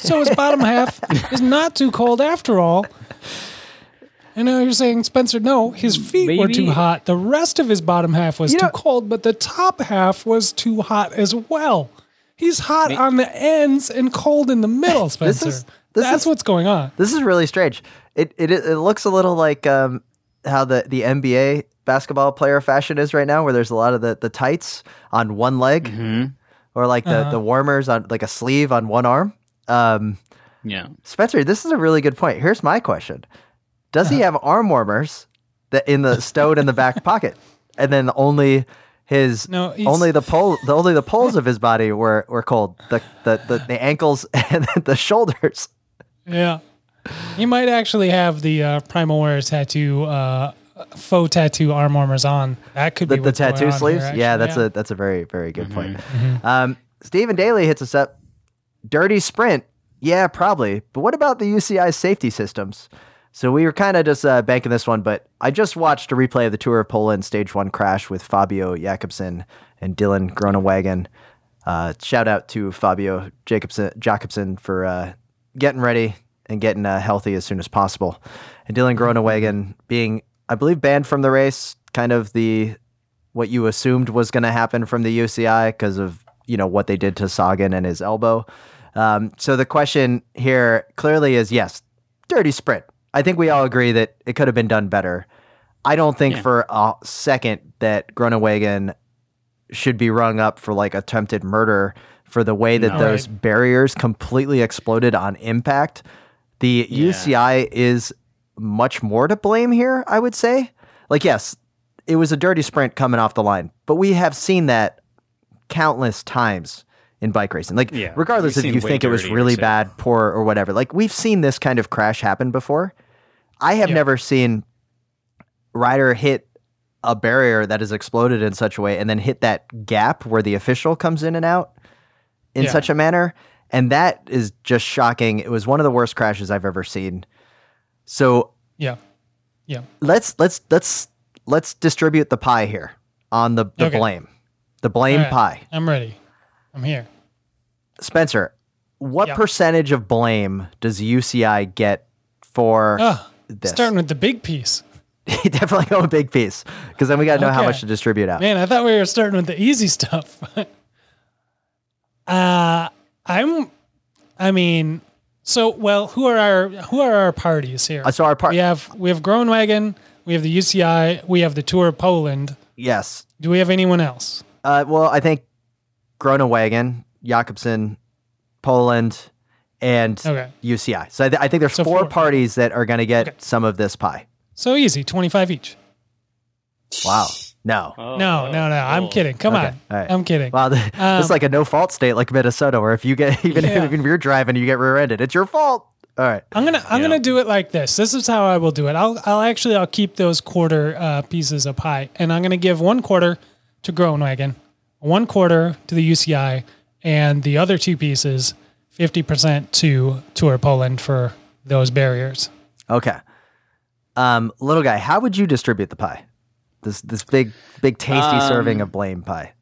So his bottom half is not too cold after all. And now you're saying, Spencer, no, his feet Maybe. were too hot. The rest of his bottom half was you too know, cold, but the top half was too hot as well. He's hot me- on the ends and cold in the middle, Spencer. This is, this that's is, what's going on. This is really strange. It it it looks a little like um, how the, the N B A basketball player fashion is right now, where there's a lot of the, the tights on one leg, mm-hmm. or like the, uh-huh. the warmers on like a sleeve on one arm. Um, yeah, Spencer, this is a really good point. Here's my question: does uh-huh. he have arm warmers that in the stowed in the back pocket, and then only his no, only the pole the only the poles of his body were, were cold, the the, the the ankles and the shoulders? Yeah. You might actually have the uh, Primal Wearer's tattoo, uh, faux tattoo arm warmers on. That could be the, the tattoo sleeves. Here, yeah, that's yeah. a that's a very very good mm-hmm. point. Mm-hmm. Um, Stephen Daly hits us up. Dirty sprint, yeah, probably. But what about the U C I safety systems? So we were kind of just uh, banking this one. But I just watched a replay of the Tour of Poland Stage One crash with Fabio Jakobsen and Dylan Groenewegen. Uh, shout out to Fabio Jakobsen, Jakobsen for uh, getting ready and getting uh, healthy as soon as possible. And Dylan Groenewegen being, I believe, banned from the race, kind of the what you assumed was going to happen from the U C I because of, you know, what they did to Sagan and his elbow. Um, so the question here clearly is, yes, dirty sprint. I think we all agree that it could have been done better. I don't think yeah. for a second that Groenewegen should be rung up for like attempted murder for the way that no, those right. barriers completely exploded on impact. The yeah. U C I is much more to blame here, I would say. Like, yes, it was a dirty sprint coming off the line, but we have seen that countless times in bike racing. Like, yeah, regardless if you think it was really bad, poor, or whatever, like, we've seen this kind of crash happen before. I have yeah. never seen rider hit a barrier that has exploded in such a way and then hit that gap where the official comes in and out in yeah. such a manner. And that is just shocking. It was one of the worst crashes I've ever seen. So yeah, yeah. Let's let's let's let's distribute the pie here on the, the okay. blame, the blame right. pie. I'm ready. I'm here. Spencer, what yeah. percentage of blame does U C I get for oh, this? Starting with the big piece. Definitely go a big piece because then we got to know okay. how much to distribute out. Man, I thought we were starting with the easy stuff. uh I'm, I mean, so, well, who are our, who are our parties here? So our part- we have, we have Groenewegen, we have the U C I, we have the Tour of Poland. Yes. Do we have anyone else? Uh, well, I think Groenewegen, Jakobsen, Poland, and okay. U C I. So I, th- I think there's so four, four parties that are going to get okay. some of this pie. So easy, twenty-five each. Wow. No. Oh, no, no, no, no. I'm kidding. Come okay. on. Right. I'm kidding. Wow. This um, is like a no fault state like Minnesota where if you get, even, yeah. even if you're driving, you get rear ended. It's your fault. All right. I'm going to, I'm yeah. going to do it like this. This is how I will do it. I'll, I'll actually, I'll keep those quarter uh, pieces of pie and I'm going to give one quarter to Groenewegen, one quarter to the U C I, and the other two pieces, fifty percent to Tour Poland for those barriers. Okay. Um, little guy, how would you distribute the pie? This this big, big tasty um, serving of blame pie.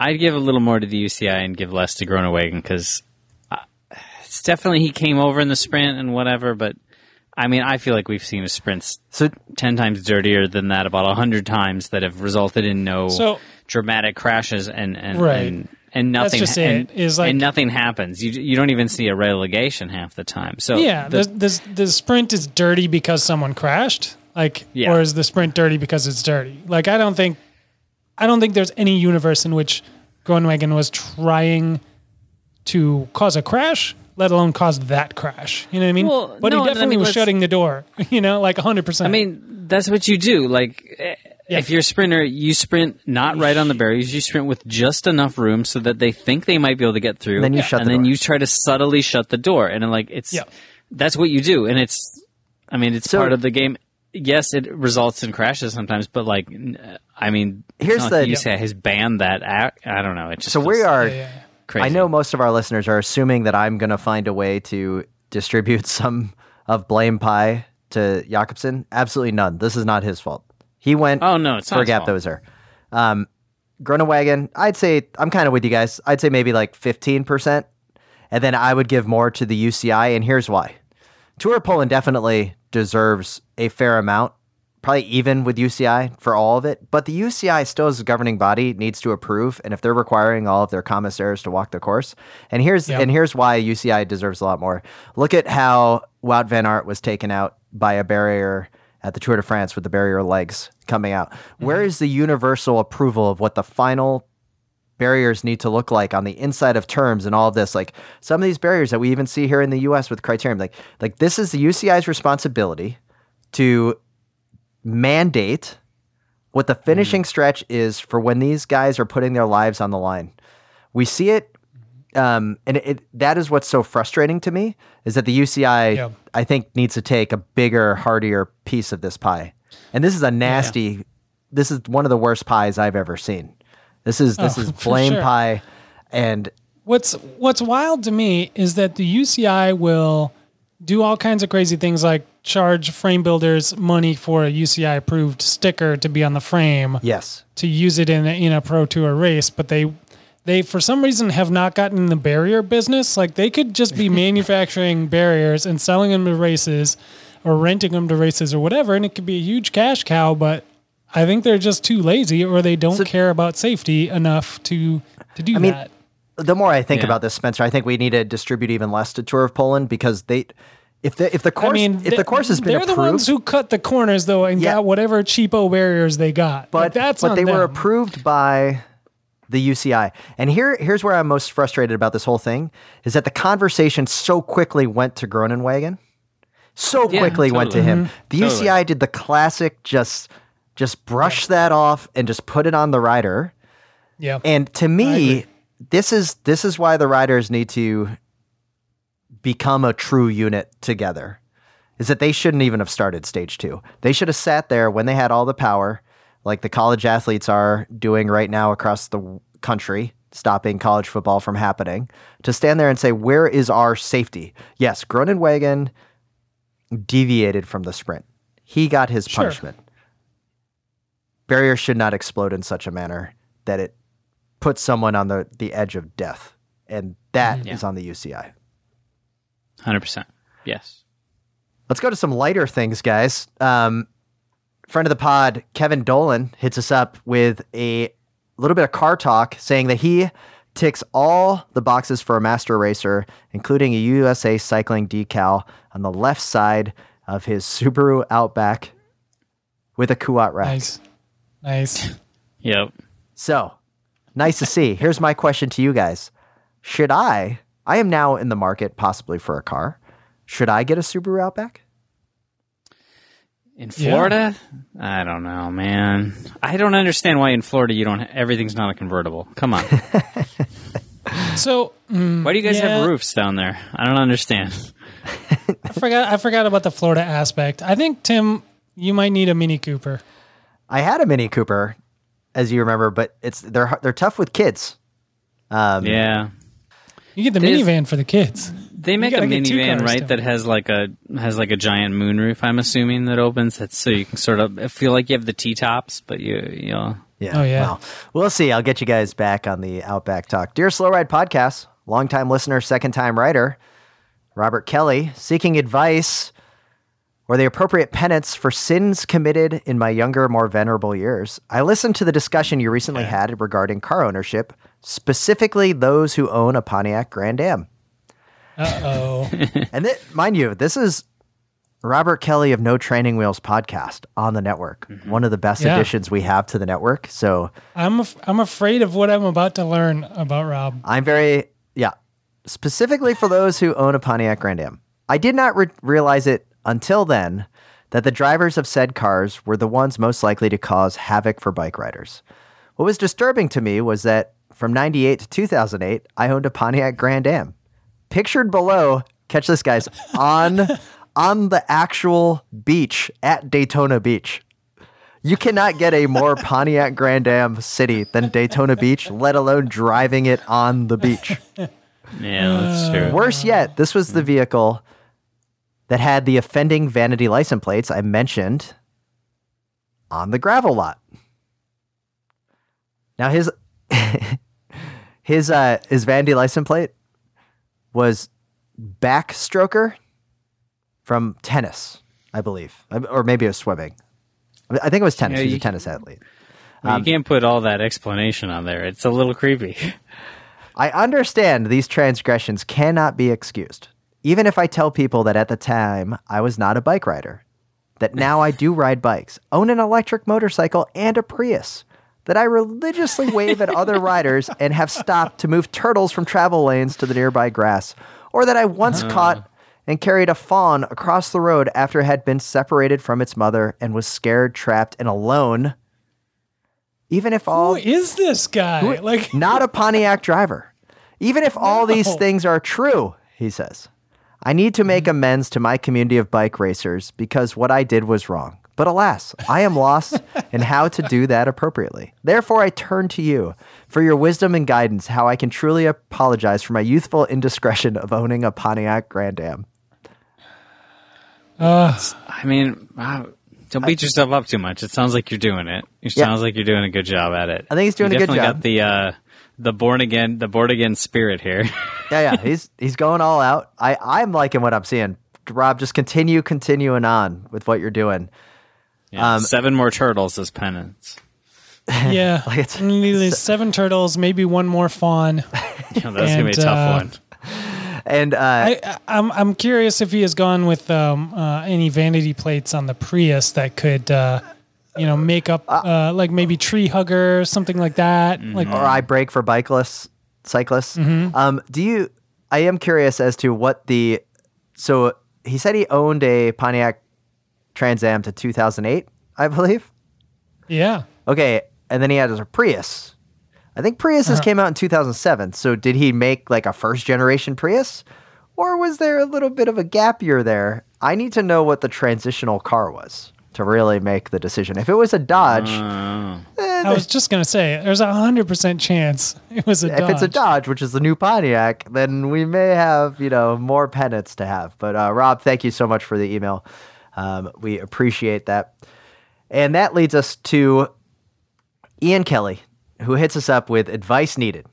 I'd give a little more to the U C I and give less to Groenewegen because uh, it's definitely he came over in the sprint and whatever, but I mean, I feel like we've seen a sprint so, ten times dirtier than that about one hundred times that have resulted in no so, dramatic crashes and, and, right. and, and nothing That's just and, it. Is like, and nothing happens. You you don't even see a relegation half the time. So yeah, the, the, the, the sprint is dirty because someone crashed. Like, yeah. or is the sprint dirty because it's dirty? Like, I don't think, I don't think there's any universe in which Groenewegen was trying to cause a crash, let alone cause that crash. You know what I mean? Well, but no, he definitely I mean, was shutting the door, you know, like one hundred percent. I mean, that's what you do. Like, yeah. if you're a sprinter, you sprint not right on the barriers. You sprint with just enough room so that they think they might be able to get through. And then you, yeah. shut and the then you try to subtly shut the door. And, like, it's, yeah. that's what you do. And it's, I mean, it's so, part of the game. Yes, it results in crashes sometimes, but like, I mean, here's the you say has banned that act. I don't know. It just so we are. Yeah, yeah. Crazy. I know most of our listeners are assuming that I'm going to find a way to distribute some of blame pie to Jakobsen? Absolutely none. This is not his fault. He went oh, no, it's for a gap dozer. Um, Groenewegen, I'd say I'm kind of with you guys. I'd say maybe like fifteen percent. And then I would give more to the U C I, and here's why. Tour of Poland definitely deserves a fair amount, probably even with U C I for all of it. But the U C I still as a governing body needs to approve, and if they're requiring all of their commissaires to walk the course, and here's yep. and here's why U C I deserves a lot more. Look at how Wout van Aert was taken out by a barrier at the Tour de France with the barrier legs coming out. Mm-hmm. Where is the universal approval of what the final barriers need to look like on the inside of terms and all of this? Like some of these barriers that we even see here in the U S with criterium, like, like this is the U C I's responsibility to mandate what the finishing mm. stretch is for when these guys are putting their lives on the line. We see it. Um, and it, it, that is what's so frustrating to me is that the U C I, yeah. I think, needs to take a bigger, heartier piece of this pie. And this is a nasty, yeah. this is one of the worst pies I've ever seen. This is this oh, is blame sure. pie, and what's what's wild to me is that the U C I will do all kinds of crazy things like charge frame builders money for a U C I approved sticker to be on the frame. Yes, to use it in a, in a pro tour race, but they they for some reason have not gotten in the barrier business. Like they could just be manufacturing barriers and selling them to races, or renting them to races or whatever, and it could be a huge cash cow, but I think they're just too lazy, or they don't so, care about safety enough to, to do I mean, that. The more I think yeah. about this, Spencer, I think we need to distribute even less to Tour of Poland because they, if the if the course I mean, if they, the course has been they're approved, the ones who cut the corners though and yeah. got whatever cheapo barriers they got. But like, that's but on they them. Were approved by the U C I. And here here's where I'm most frustrated about this whole thing is that the conversation so quickly went to Groenewegen, so yeah, quickly totally. went to him. Mm-hmm. The totally. U C I did the classic just. Just brush that off and just put it on the rider. Yeah. And to me, this is this is why the riders need to become a true unit together, is that they shouldn't even have started stage two. They should have sat there when they had all the power, like the college athletes are doing right now across the country, stopping college football from happening, to stand there and say, where is our safety? Yes, Groenewegen deviated from the sprint. He got his sure. punishment. Barrier should not explode in such a manner that it puts someone on the, the edge of death. And that yeah. is on the U C I. one hundred percent. Yes. Let's go to some lighter things, guys. Um, friend of the pod, Kevin Dolan, hits us up with a little bit of car talk saying that he ticks all the boxes for a master racer, including a U S A Cycling decal on the left side of his Subaru Outback with a Kuat rack. Nice. Nice. Yep. So, nice to see. Here's my question to you guys. Should I, I am now in the market possibly for a car. Should I get a Subaru Outback? In Florida? Yeah. I don't know, man. I don't understand why in Florida you don't, everything's not a convertible. Come on. So, mm, why do you guys yeah. have roofs down there? I don't understand. I forgot, I forgot about the Florida aspect. I think, Tim, you might need a Mini Cooper. I had a Mini Cooper, as you remember, but it's they're they're tough with kids. Um, yeah, you get the they minivan is, for the kids. They make a minivan, right, that has like a has like a giant moonroof. I'm assuming that opens that so you can sort of feel like you have the T-tops, but you you know. Yeah. Oh yeah. Wow. We'll see. I'll get you guys back on the Outback talk. Dear Slow Ride Podcast, longtime listener, second time writer, Robert Kelly, seeking advice or the appropriate penance for sins committed in my younger, more venerable years. I listened to the discussion you recently had regarding car ownership, specifically those who own a Pontiac Grand Am. Uh-oh. And th- mind you, this is Robert Kelly of No Training Wheels podcast on the network. Mm-hmm. One of the best yeah. additions we have to the network. So I'm af- I'm afraid of what I'm about to learn about Rob. I'm very, yeah, specifically for those who own a Pontiac Grand Am. I did not re- realize it until then, that the drivers of said cars were the ones most likely to cause havoc for bike riders. What was disturbing to me was that from ninety-eight to two thousand eight, I owned a Pontiac Grand Am. Pictured below, catch this, guys, on on the actual beach at Daytona Beach. You cannot get a more Pontiac Grand Am city than Daytona Beach, let alone driving it on the beach. Yeah, that's true. Worse yet, this was the vehicle that had the offending vanity license plates I mentioned on the gravel lot. Now his his uh, his vanity license plate was backstroker from tennis, I believe, or maybe it was swimming. I think it was tennis. You know, He's a tennis athlete. Well, um, you can't put all that explanation on there. It's a little creepy. I understand these transgressions cannot be excused, even if I tell people that at the time I was not a bike rider, that now I do ride bikes, own an electric motorcycle and a Prius, that I religiously wave at other riders and have stopped to move turtles from travel lanes to the nearby grass, or that I once uh. caught and carried a fawn across the road after it had been separated from its mother and was scared, trapped, and alone. Even if all... Who is this guy? Who, like, not a Pontiac driver. Even if all no. these things are true, he says, I need to make amends to my community of bike racers because what I did was wrong. But alas, I am lost in how to do that appropriately. Therefore, I turn to you for your wisdom and guidance, how I can truly apologize for my youthful indiscretion of owning a Pontiac Grand Am. Uh, I mean, wow. Don't beat yourself up too much. It sounds like you're doing it. It yeah. sounds like you're doing a good job at it. I think he's doing you a good job. Definitely got the... Uh, The born again, the born again spirit here. yeah, yeah, he's he's going all out. I I'm liking what I'm seeing. Rob, just continue continuing on with what you're doing. Yeah, um, seven more turtles as penance. Yeah, like it's, it's, seven turtles, maybe one more fawn. Yeah, that's gonna be a tough uh, one. And uh, I, I'm I'm curious if he has gone with um, uh, any vanity plates on the Prius that could. Uh, You know, make up uh, like maybe tree hugger, something like that. Mm-hmm. Like, or I break for bikeless cyclists. Mm-hmm. Um, do you? I am curious as to what the. So he said he owned a Pontiac Trans Am to two thousand eight, I believe. Yeah. Okay, and then he had a Prius. I think Priuses uh-huh. came out in two thousand seven. So did he make like a first generation Prius, or was there a little bit of a gap year there? I need to know what the transitional car was to really make the decision. If it was a Dodge... Uh, eh, I was just going to say, there's a one hundred percent chance it was a Dodge. If it's a Dodge, which is the new Pontiac, then we may have, you know, more penance to have. But uh, Rob, thank you so much for the email. Um, we appreciate that. And that leads us to Ian Kelly, who hits us up with advice needed.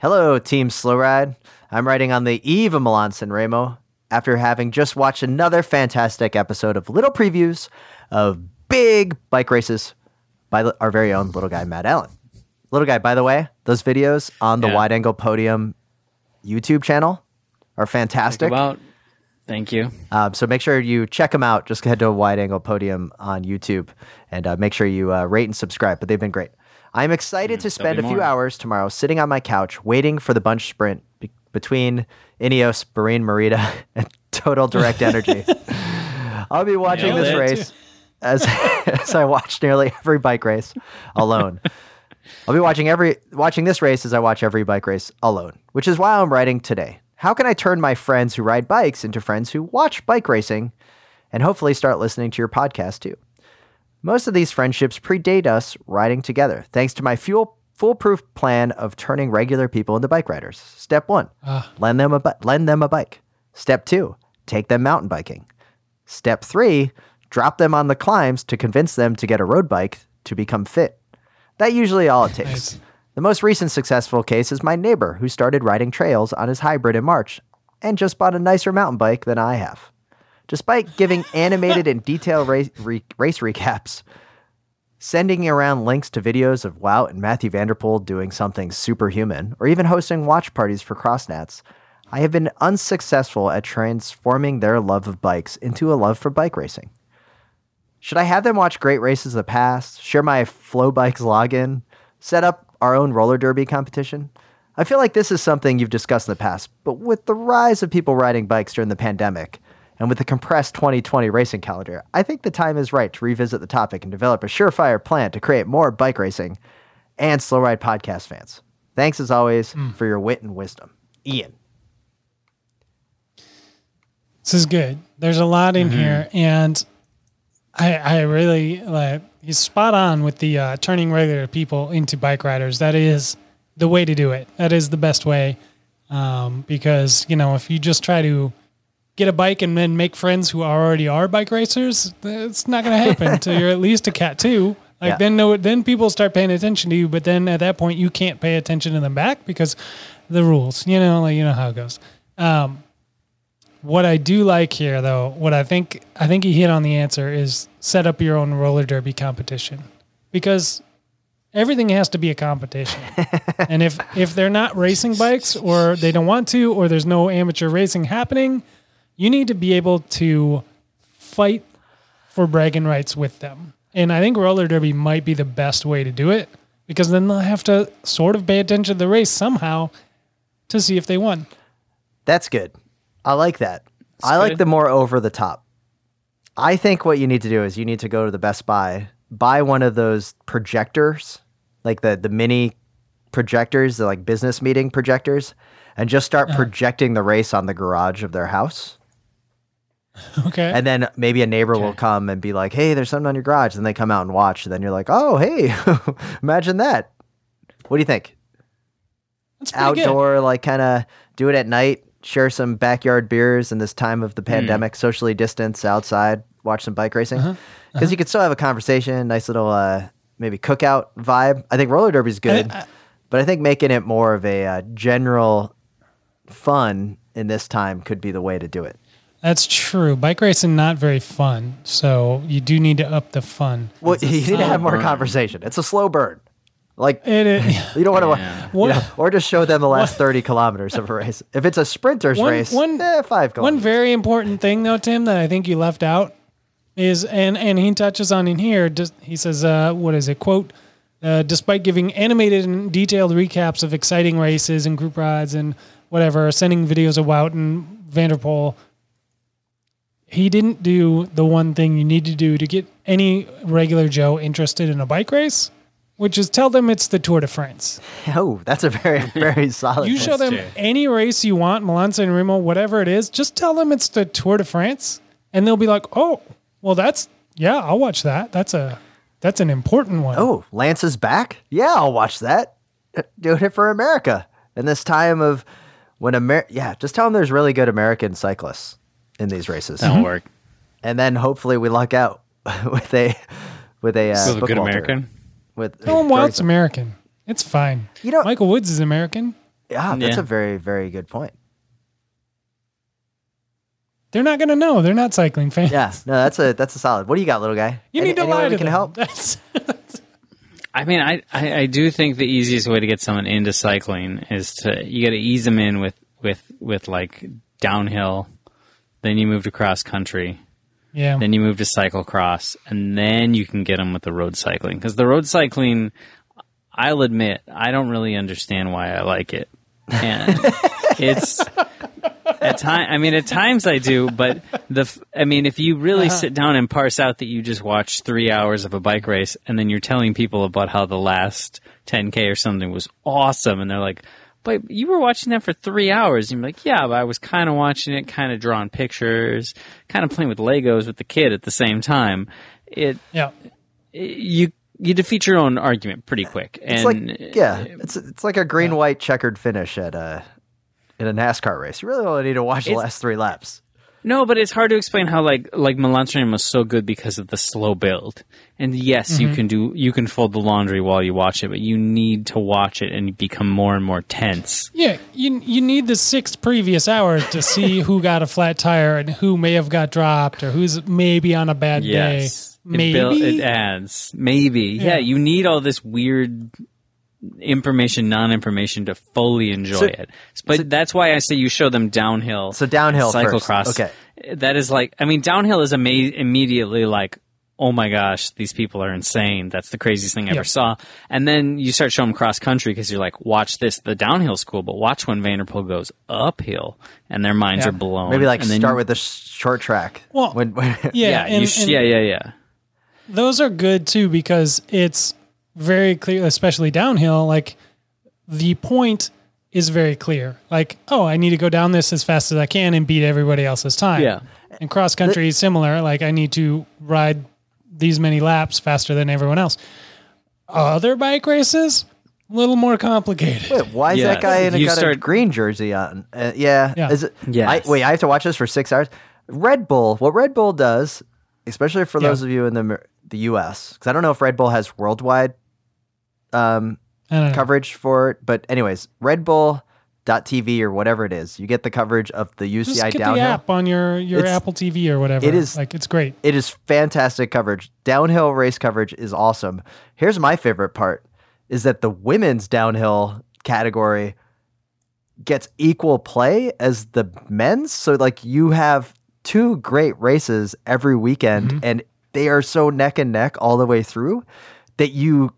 Hello, Team Slow Ride. I'm writing on the eve of Milan-San Remo after having just watched another fantastic episode of Little Previews of big bike races by our very own little guy, Matt Allen. Little guy, by the way, those videos on the yeah. Wide Angle Podium YouTube channel are fantastic. About, thank you. Um, so make sure you check them out. Just head to Wide Angle Podium on YouTube and uh, make sure you uh, rate and subscribe, but they've been great. I'm excited mm, to spend a more. few hours tomorrow sitting on my couch waiting for the bunch sprint be- between Ineos, Bahrain Merida, and Total Direct Energy. I'll be watching Nailed this race. Too. As, as I watch nearly every bike race alone. I'll be watching every watching this race as I watch every bike race alone, which is why I'm writing today. How can I turn my friends who ride bikes into friends who watch bike racing and hopefully start listening to your podcast too? Most of these friendships predate us riding together, thanks to my fuel, foolproof plan of turning regular people into bike riders. Step one, uh. lend them a lend them a bike. Step two, take them mountain biking. Step three, drop them on the climbs to convince them to get a road bike to become fit. That usually all it takes. Nice. The most recent successful case is my neighbor who started riding trails on his hybrid in March and just bought a nicer mountain bike than I have. Despite giving animated and detailed race, re, race recaps, sending around links to videos of Wout and Mathieu van der Poel doing something superhuman, or even hosting watch parties for Crossnats, I have been unsuccessful at transforming their love of bikes into a love for bike racing. Should I have them watch great races of the past, share my Flow Bikes login, set up our own roller derby competition? I feel like this is something you've discussed in the past, but with the rise of people riding bikes during the pandemic and with the compressed twenty twenty racing calendar, I think the time is right to revisit the topic and develop a surefire plan to create more bike racing and Slow Ride podcast fans. Thanks, as always, mm. for your wit and wisdom. Ian. This is good. There's a lot in mm-hmm. here, and... I, I really like he's spot on with the uh, turning regular people into bike riders. That is the way to do it. That is the best way. Um, because, you know, if you just try to get a bike and then make friends who already are bike racers, it's not going to happen until you're at least a cat two. Like yeah. then, no, then people start paying attention to you, but then at that point you can't pay attention to them back because the rules, you know, like you know how it goes. Um, what I do like here, though, what I think I think he hit on the answer is set up your own roller derby competition, because everything has to be a competition. And if if they're not racing bikes, or they don't want to, or there's no amateur racing happening, you need to be able to fight for bragging rights with them. And I think roller derby might be the best way to do it, because then they'll have to sort of pay attention to the race somehow to see if they won. That's good. I like that. That's I good. Like the more over the top. I think what you need to do is you need to go to the Best Buy, buy one of those projectors, like the, the mini projectors, the like business meeting projectors, and just start uh-huh. projecting the race on the garage of their house. Okay. And then maybe a neighbor okay. will come and be like, hey, there's something on your garage. And they come out and watch. And then you're like, oh, hey, imagine that. What do you think? That's outdoor, good. Like kind of do it at night, share some backyard beers in this time of the pandemic, mm. socially distance outside, watch some bike racing. Because uh-huh. uh-huh. you could still have a conversation, nice little uh, maybe cookout vibe. I think roller derby is good, I, I, but I think making it more of a uh, general fun in this time could be the way to do it. That's true. Bike racing not very fun, so you do need to up the fun. Well, you need to have more burn. conversation. It's a slow burn. Like it, it, you don't want to, yeah. you know, or just show them the last what? thirty kilometers of a race. If it's a sprinter's one, race, one, eh, five kilometers. One very important thing, though, Tim, that I think you left out is, and and he touches on in here. Just, he says, uh, "What is it?" Quote: uh, "Despite giving animated and detailed recaps of exciting races and group rides and whatever, sending videos of Wout and Van der Poel, he didn't do the one thing you need to do to get any regular Joe interested in a bike race." Which is tell them it's the Tour de France. Oh, that's a very, very solid. You show them yeah. any race you want, Milan-San Remo, whatever it is, just tell them it's the Tour de France, and they'll be like, oh, well, that's, yeah, I'll watch that. That's a, that's an important one. Oh, Lance is back? Yeah, I'll watch that. Doing it for America. In this time of when America, yeah, just tell them there's really good American cyclists in these races. That'll mm-hmm. work. And then hopefully we luck out with a, with a, uh, a good American. Tour. With no one wants American. It's fine. You know, Michael Woods is American. Yeah, that's yeah. a very, very good point. They're not going to know. They're not cycling fans. Yeah, no, that's a that's a solid. What do you got, little guy? You Any, need to lie to them. Can help? That's, that's... I mean, I, I, I do think the easiest way to get someone into cycling is to you got to ease them in with with with like downhill, then you move to cross country. Yeah. Then you move to cyclocross, and then you can get them with the road cycling. Because the road cycling, I'll admit, I don't really understand why I like it. And it's at time. I mean, at times I do, but the. I mean, if you really uh-huh. sit down and parse out that you just watched three hours of a bike race, and then you're telling people about how the last ten K or something was awesome, and they're like, "But you were watching that for three hours. And you're like, yeah, but I was kind of watching it, kind of drawing pictures, kind of playing with Legos with the kid at the same time." It, yeah. it you you defeat your own argument pretty quick. And it's like, yeah, it's it's like a green yeah. white checkered finish at a in a NASCAR race. You really only need to watch the it's, last three laps. No, but it's hard to explain how like like Milan-San Remo was so good because of the slow build. And yes, mm-hmm. you can do you can fold the laundry while you watch it, but you need to watch it and become more and more tense. Yeah, you you need the six previous hours to see who got a flat tire and who may have got dropped or who's maybe on a bad yes. day. Maybe it, build, it adds. Maybe. Yeah. yeah, you need all this weird information, non-information to fully enjoy so, it. But so, that's why I say you show them downhill. So downhill cyclocross. First. Okay. That is like, I mean, downhill is ama- immediately like, oh my gosh, these people are insane. That's the craziest thing I yep. ever saw. And then you start showing them cross country because you're like, watch this. The downhill's cool, but watch when Van der Poel goes uphill and their minds yeah. are blown. Maybe like and start you, with the short track. Well, when, when, yeah, yeah, and, you, and, yeah, yeah, yeah. Those are good too because it's very clear, especially downhill, like the point is very clear. Like, oh, I need to go down this as fast as I can and beat everybody else's time. Yeah. And cross country is similar. Like I need to ride these many laps faster than everyone else. Other bike races, A little more complicated. Wait, why is yes. that guy in a, got start... a green jersey on? Uh, yeah. yeah. Is it, yes. I, wait, I have to watch this for six hours? Red Bull, what Red Bull does, especially for yeah. those of you in the the U S, because I don't know if Red Bull has worldwide um, coverage know. for it, but anyways, Red Bull... T V or whatever it is, you get the coverage of the U C I Just get downhill. The app on your, your Apple T V or whatever. It is like it's great. It is fantastic coverage. Downhill race coverage is awesome. Here's my favorite part: is that the women's downhill category gets equal play as the men's. So like you have two great races every weekend, mm-hmm. and they are so neck and neck all the way through that you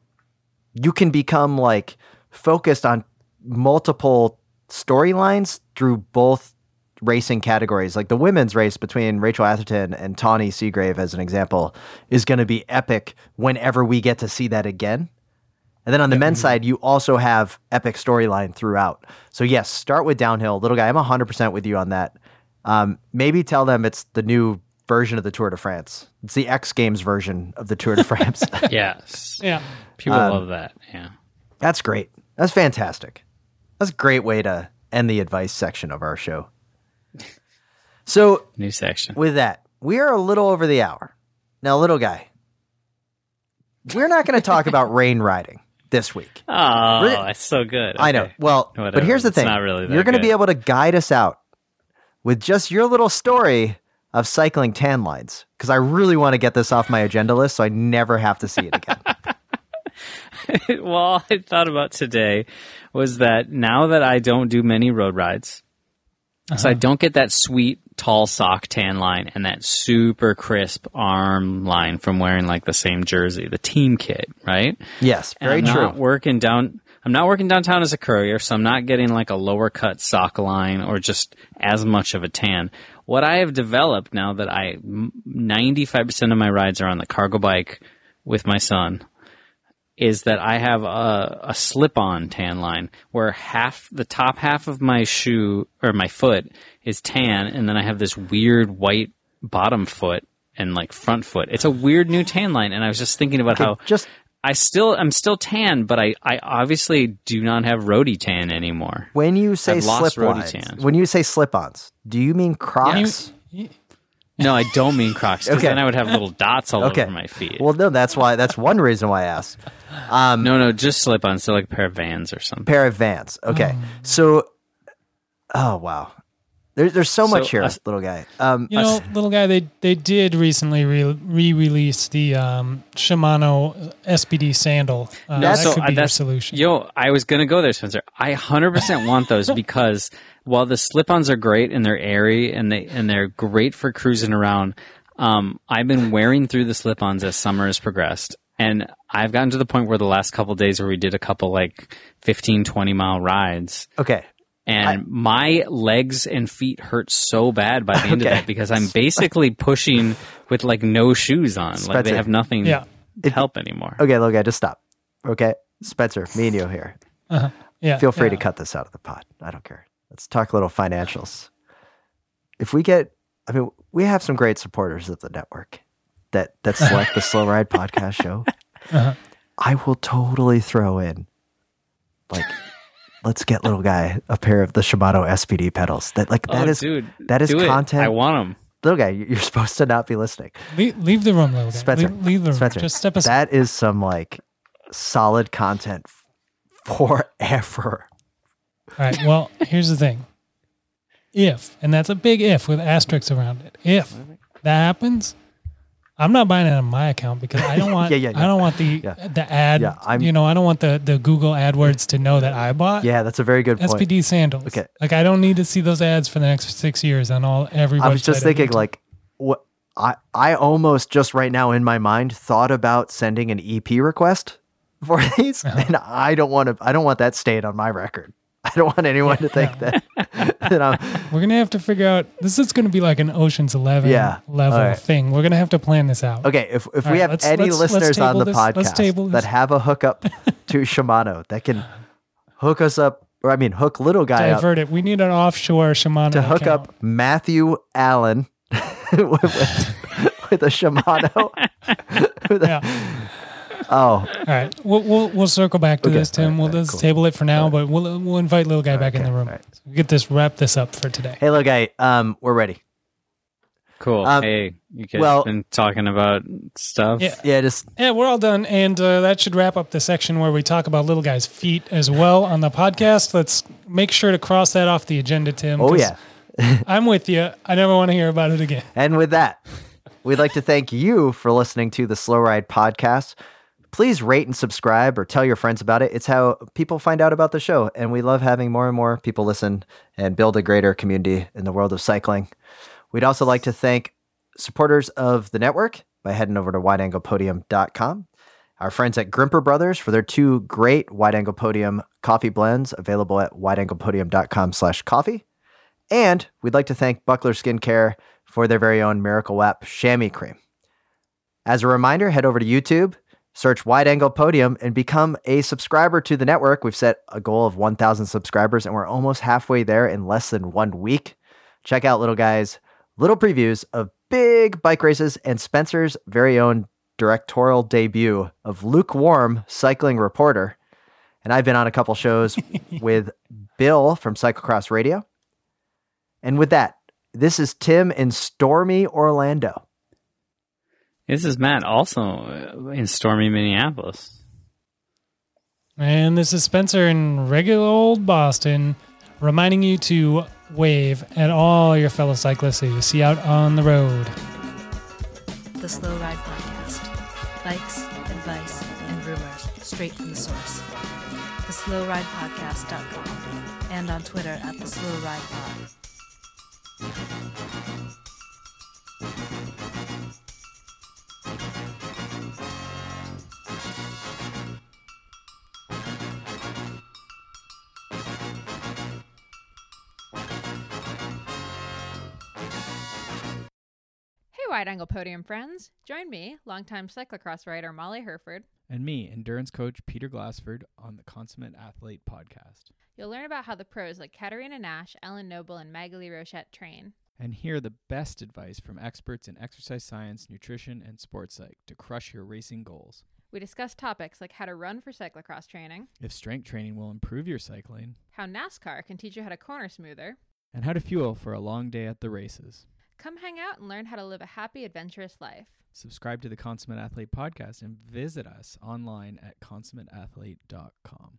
you can become like focused on multiple storylines through both racing categories. Like the women's race between Rachel Atherton and Tawny Seagrave, as an example, is going to be epic whenever we get to see that again. And then on the yeah, men's mm-hmm. side, you also have epic storyline throughout. So yes, start with downhill. Little guy, I'm one hundred percent with you on that. Um, maybe tell them it's the new version of the Tour de France. It's the X Games version of the Tour de France. Yes. Yeah. People um, love that. Yeah. That's great. That's fantastic. That's a great way to end the advice section of our show. So, new section. With that, we are a little over the hour. Now, little guy, we're not going to talk about rain riding this week. Oh, we're, it's so good. Okay. I know. Well, whatever. But here's the thing. It's not really that You're going to be able to guide us out with just your little story of cycling tan lines, because I really want to get this off my agenda list so I never have to see it again. Well, all I thought about today was that now that I don't do many road rides, uh-huh. so I don't get that sweet tall sock tan line and that super crisp arm line from wearing like the same jersey, the team kit, right? Yes, very and I'm true. Not working down, I'm not working downtown as a courier, so I'm not getting like a lower cut sock line or just as much of a tan. What I have developed now that I ninety-five percent of my rides are on the cargo bike with my son is that I have a, a slip-on tan line where half the top half of my shoe or my foot is tan, and then I have this weird white bottom foot and like front foot. It's a weird new tan line, and I was just thinking about okay, how just I still I'm still tan, but I, I obviously do not have roadie tan anymore. When you say slip-ons, when you say slip-ons, do you mean Crocs? Yeah. You, you, No, I don't mean Crocs, because okay. then I would have little dots all okay. over my feet. Well, no, that's why. That's one reason why I asked. Um, no, no, just slip-ons, so like a pair of Vans or something. Pair of Vans, okay. Oh. So, oh, wow. There, there's so, so much here, uh, little guy. Um, you know, uh, little guy, they they did recently re- re-release the um, Shimano S P D sandal. Uh, no, that so, could be uh, that's, your solution. Yo, I was going to go there, Spencer. I one hundred percent want those because while the slip-ons are great and they're airy and, they, and they're great for cruising around, um, I've been wearing through the slip-ons as summer has progressed. And I've gotten to the point where the last couple of days where we did a couple like fifteen, twenty-mile rides. Okay. And I, my legs and feet hurt so bad by the end okay. of that because I'm basically pushing with like no shoes on. Spencer, like they have nothing yeah. to it, help anymore. Okay, look, I just stop. Okay, Spencer, me and you here. Uh-huh. Yeah, Feel free yeah. to cut this out of the pod. I don't care. Let's talk a little financials. If we get, I mean, we have some great supporters of the network that, that select the Slow Ride podcast show. Uh-huh. I will totally throw in like... Let's get little guy a pair of the Shimano S P D pedals. That like that oh, is dude, that is content. It. I want them. Little guy, you're supposed to not be listening. Leave, leave the room, little guy. Spencer, leave, leave the room. Spencer, just step aside. That is some like solid content forever. All right. Well, here's the thing. If and that's a big if with asterisks around it. If that happens, I'm not buying it on my account because I don't want yeah, yeah, yeah. I don't want the yeah. the ad yeah, you know, I don't want the, the Google AdWords to know that I bought. Yeah, that's a very good point. S P D sandals. Okay. Like I don't need to see those ads for the next six years on all every website. I was just thinking like what I I almost just right now in my mind thought about sending an E P request for these uh-huh. and I don't want to I don't want that stayed on my record. I don't want anyone yeah, to think no. that. You know. We're going to have to figure out, this is going to be like an Ocean's Eleven yeah, level right. thing. We're going to have to plan this out. Okay, if if all we right, have let's, any let's, listeners let's on the this, podcast that have a hookup to Shimano that can hook us up, or I mean hook little guy Divert up. It. We need an offshore Shimano To hook account. Up Matthew Allen with, with, with a Shimano. with yeah. a, Oh. All right. We'll, we'll, we'll circle back to okay. this, Tim. Right, we'll right, just cool. table it for now, right. but we'll we'll invite Little Guy back okay. in the room. Right. So we'll get this, wrap this up for today. Hey, Little Guy, um, we're ready. Cool. Um, hey, you guys well, been talking about stuff? Yeah, yeah, just... yeah we're all done, and uh, that should wrap up the section where we talk about Little Guy's feet as well on the podcast. Let's make sure to cross that off the agenda, Tim. Oh, yeah. I'm with you. I never want to hear about it again. And with that, we'd like to thank you for listening to the Slow Ride Podcast. Please rate and subscribe or tell your friends about it. It's how people find out about the show, and we love having more and more people listen and build a greater community in the world of cycling. We'd also like to thank supporters of the network by heading over to wide angle podium dot com. Our friends at Grimper Brothers for their two great Wide Angle Podium coffee blends available at wide angle podium dot com slash coffee. And we'd like to thank Buckler Skincare for their very own Miracle Wap chamois cream. As a reminder, head over to YouTube, search Wide Angle Podium, and become a subscriber to the network. We've set a goal of one thousand subscribers, and we're almost halfway there in less than one week. Check out Little Guy's little previews of big bike races and Spencer's very own directorial debut of Lukewarm Cycling Reporter. And I've been on a couple shows with Bill from Cyclocross Radio. And with that, this is Tim in stormy Orlando. This is Matt also in stormy Minneapolis. And this is Spencer in regular old Boston, reminding you to wave at all your fellow cyclists that you see out on the road. The Slow Ride Podcast. Bikes, advice, and rumors straight from the source. The Slow Ride Podcast dot com and on Twitter at The Slow Ride Pod. Hey, Wide Angle Podium friends. Join me, longtime cyclocross rider Molly Herford, and me, endurance coach Peter Glassford, on the Consummate Athlete podcast. You'll learn about how the pros like Katarina Nash, Ellen Noble, and Magali Rochette train. And hear the best advice from experts in exercise science, nutrition, and sports psych to crush your racing goals. We discuss topics like how to run for cyclocross training, if strength training will improve your cycling, how NASCAR can teach you how to corner smoother, and how to fuel for a long day at the races. Come hang out and learn how to live a happy, adventurous life. Subscribe to the Consummate Athlete podcast and visit us online at consummate athlete dot com.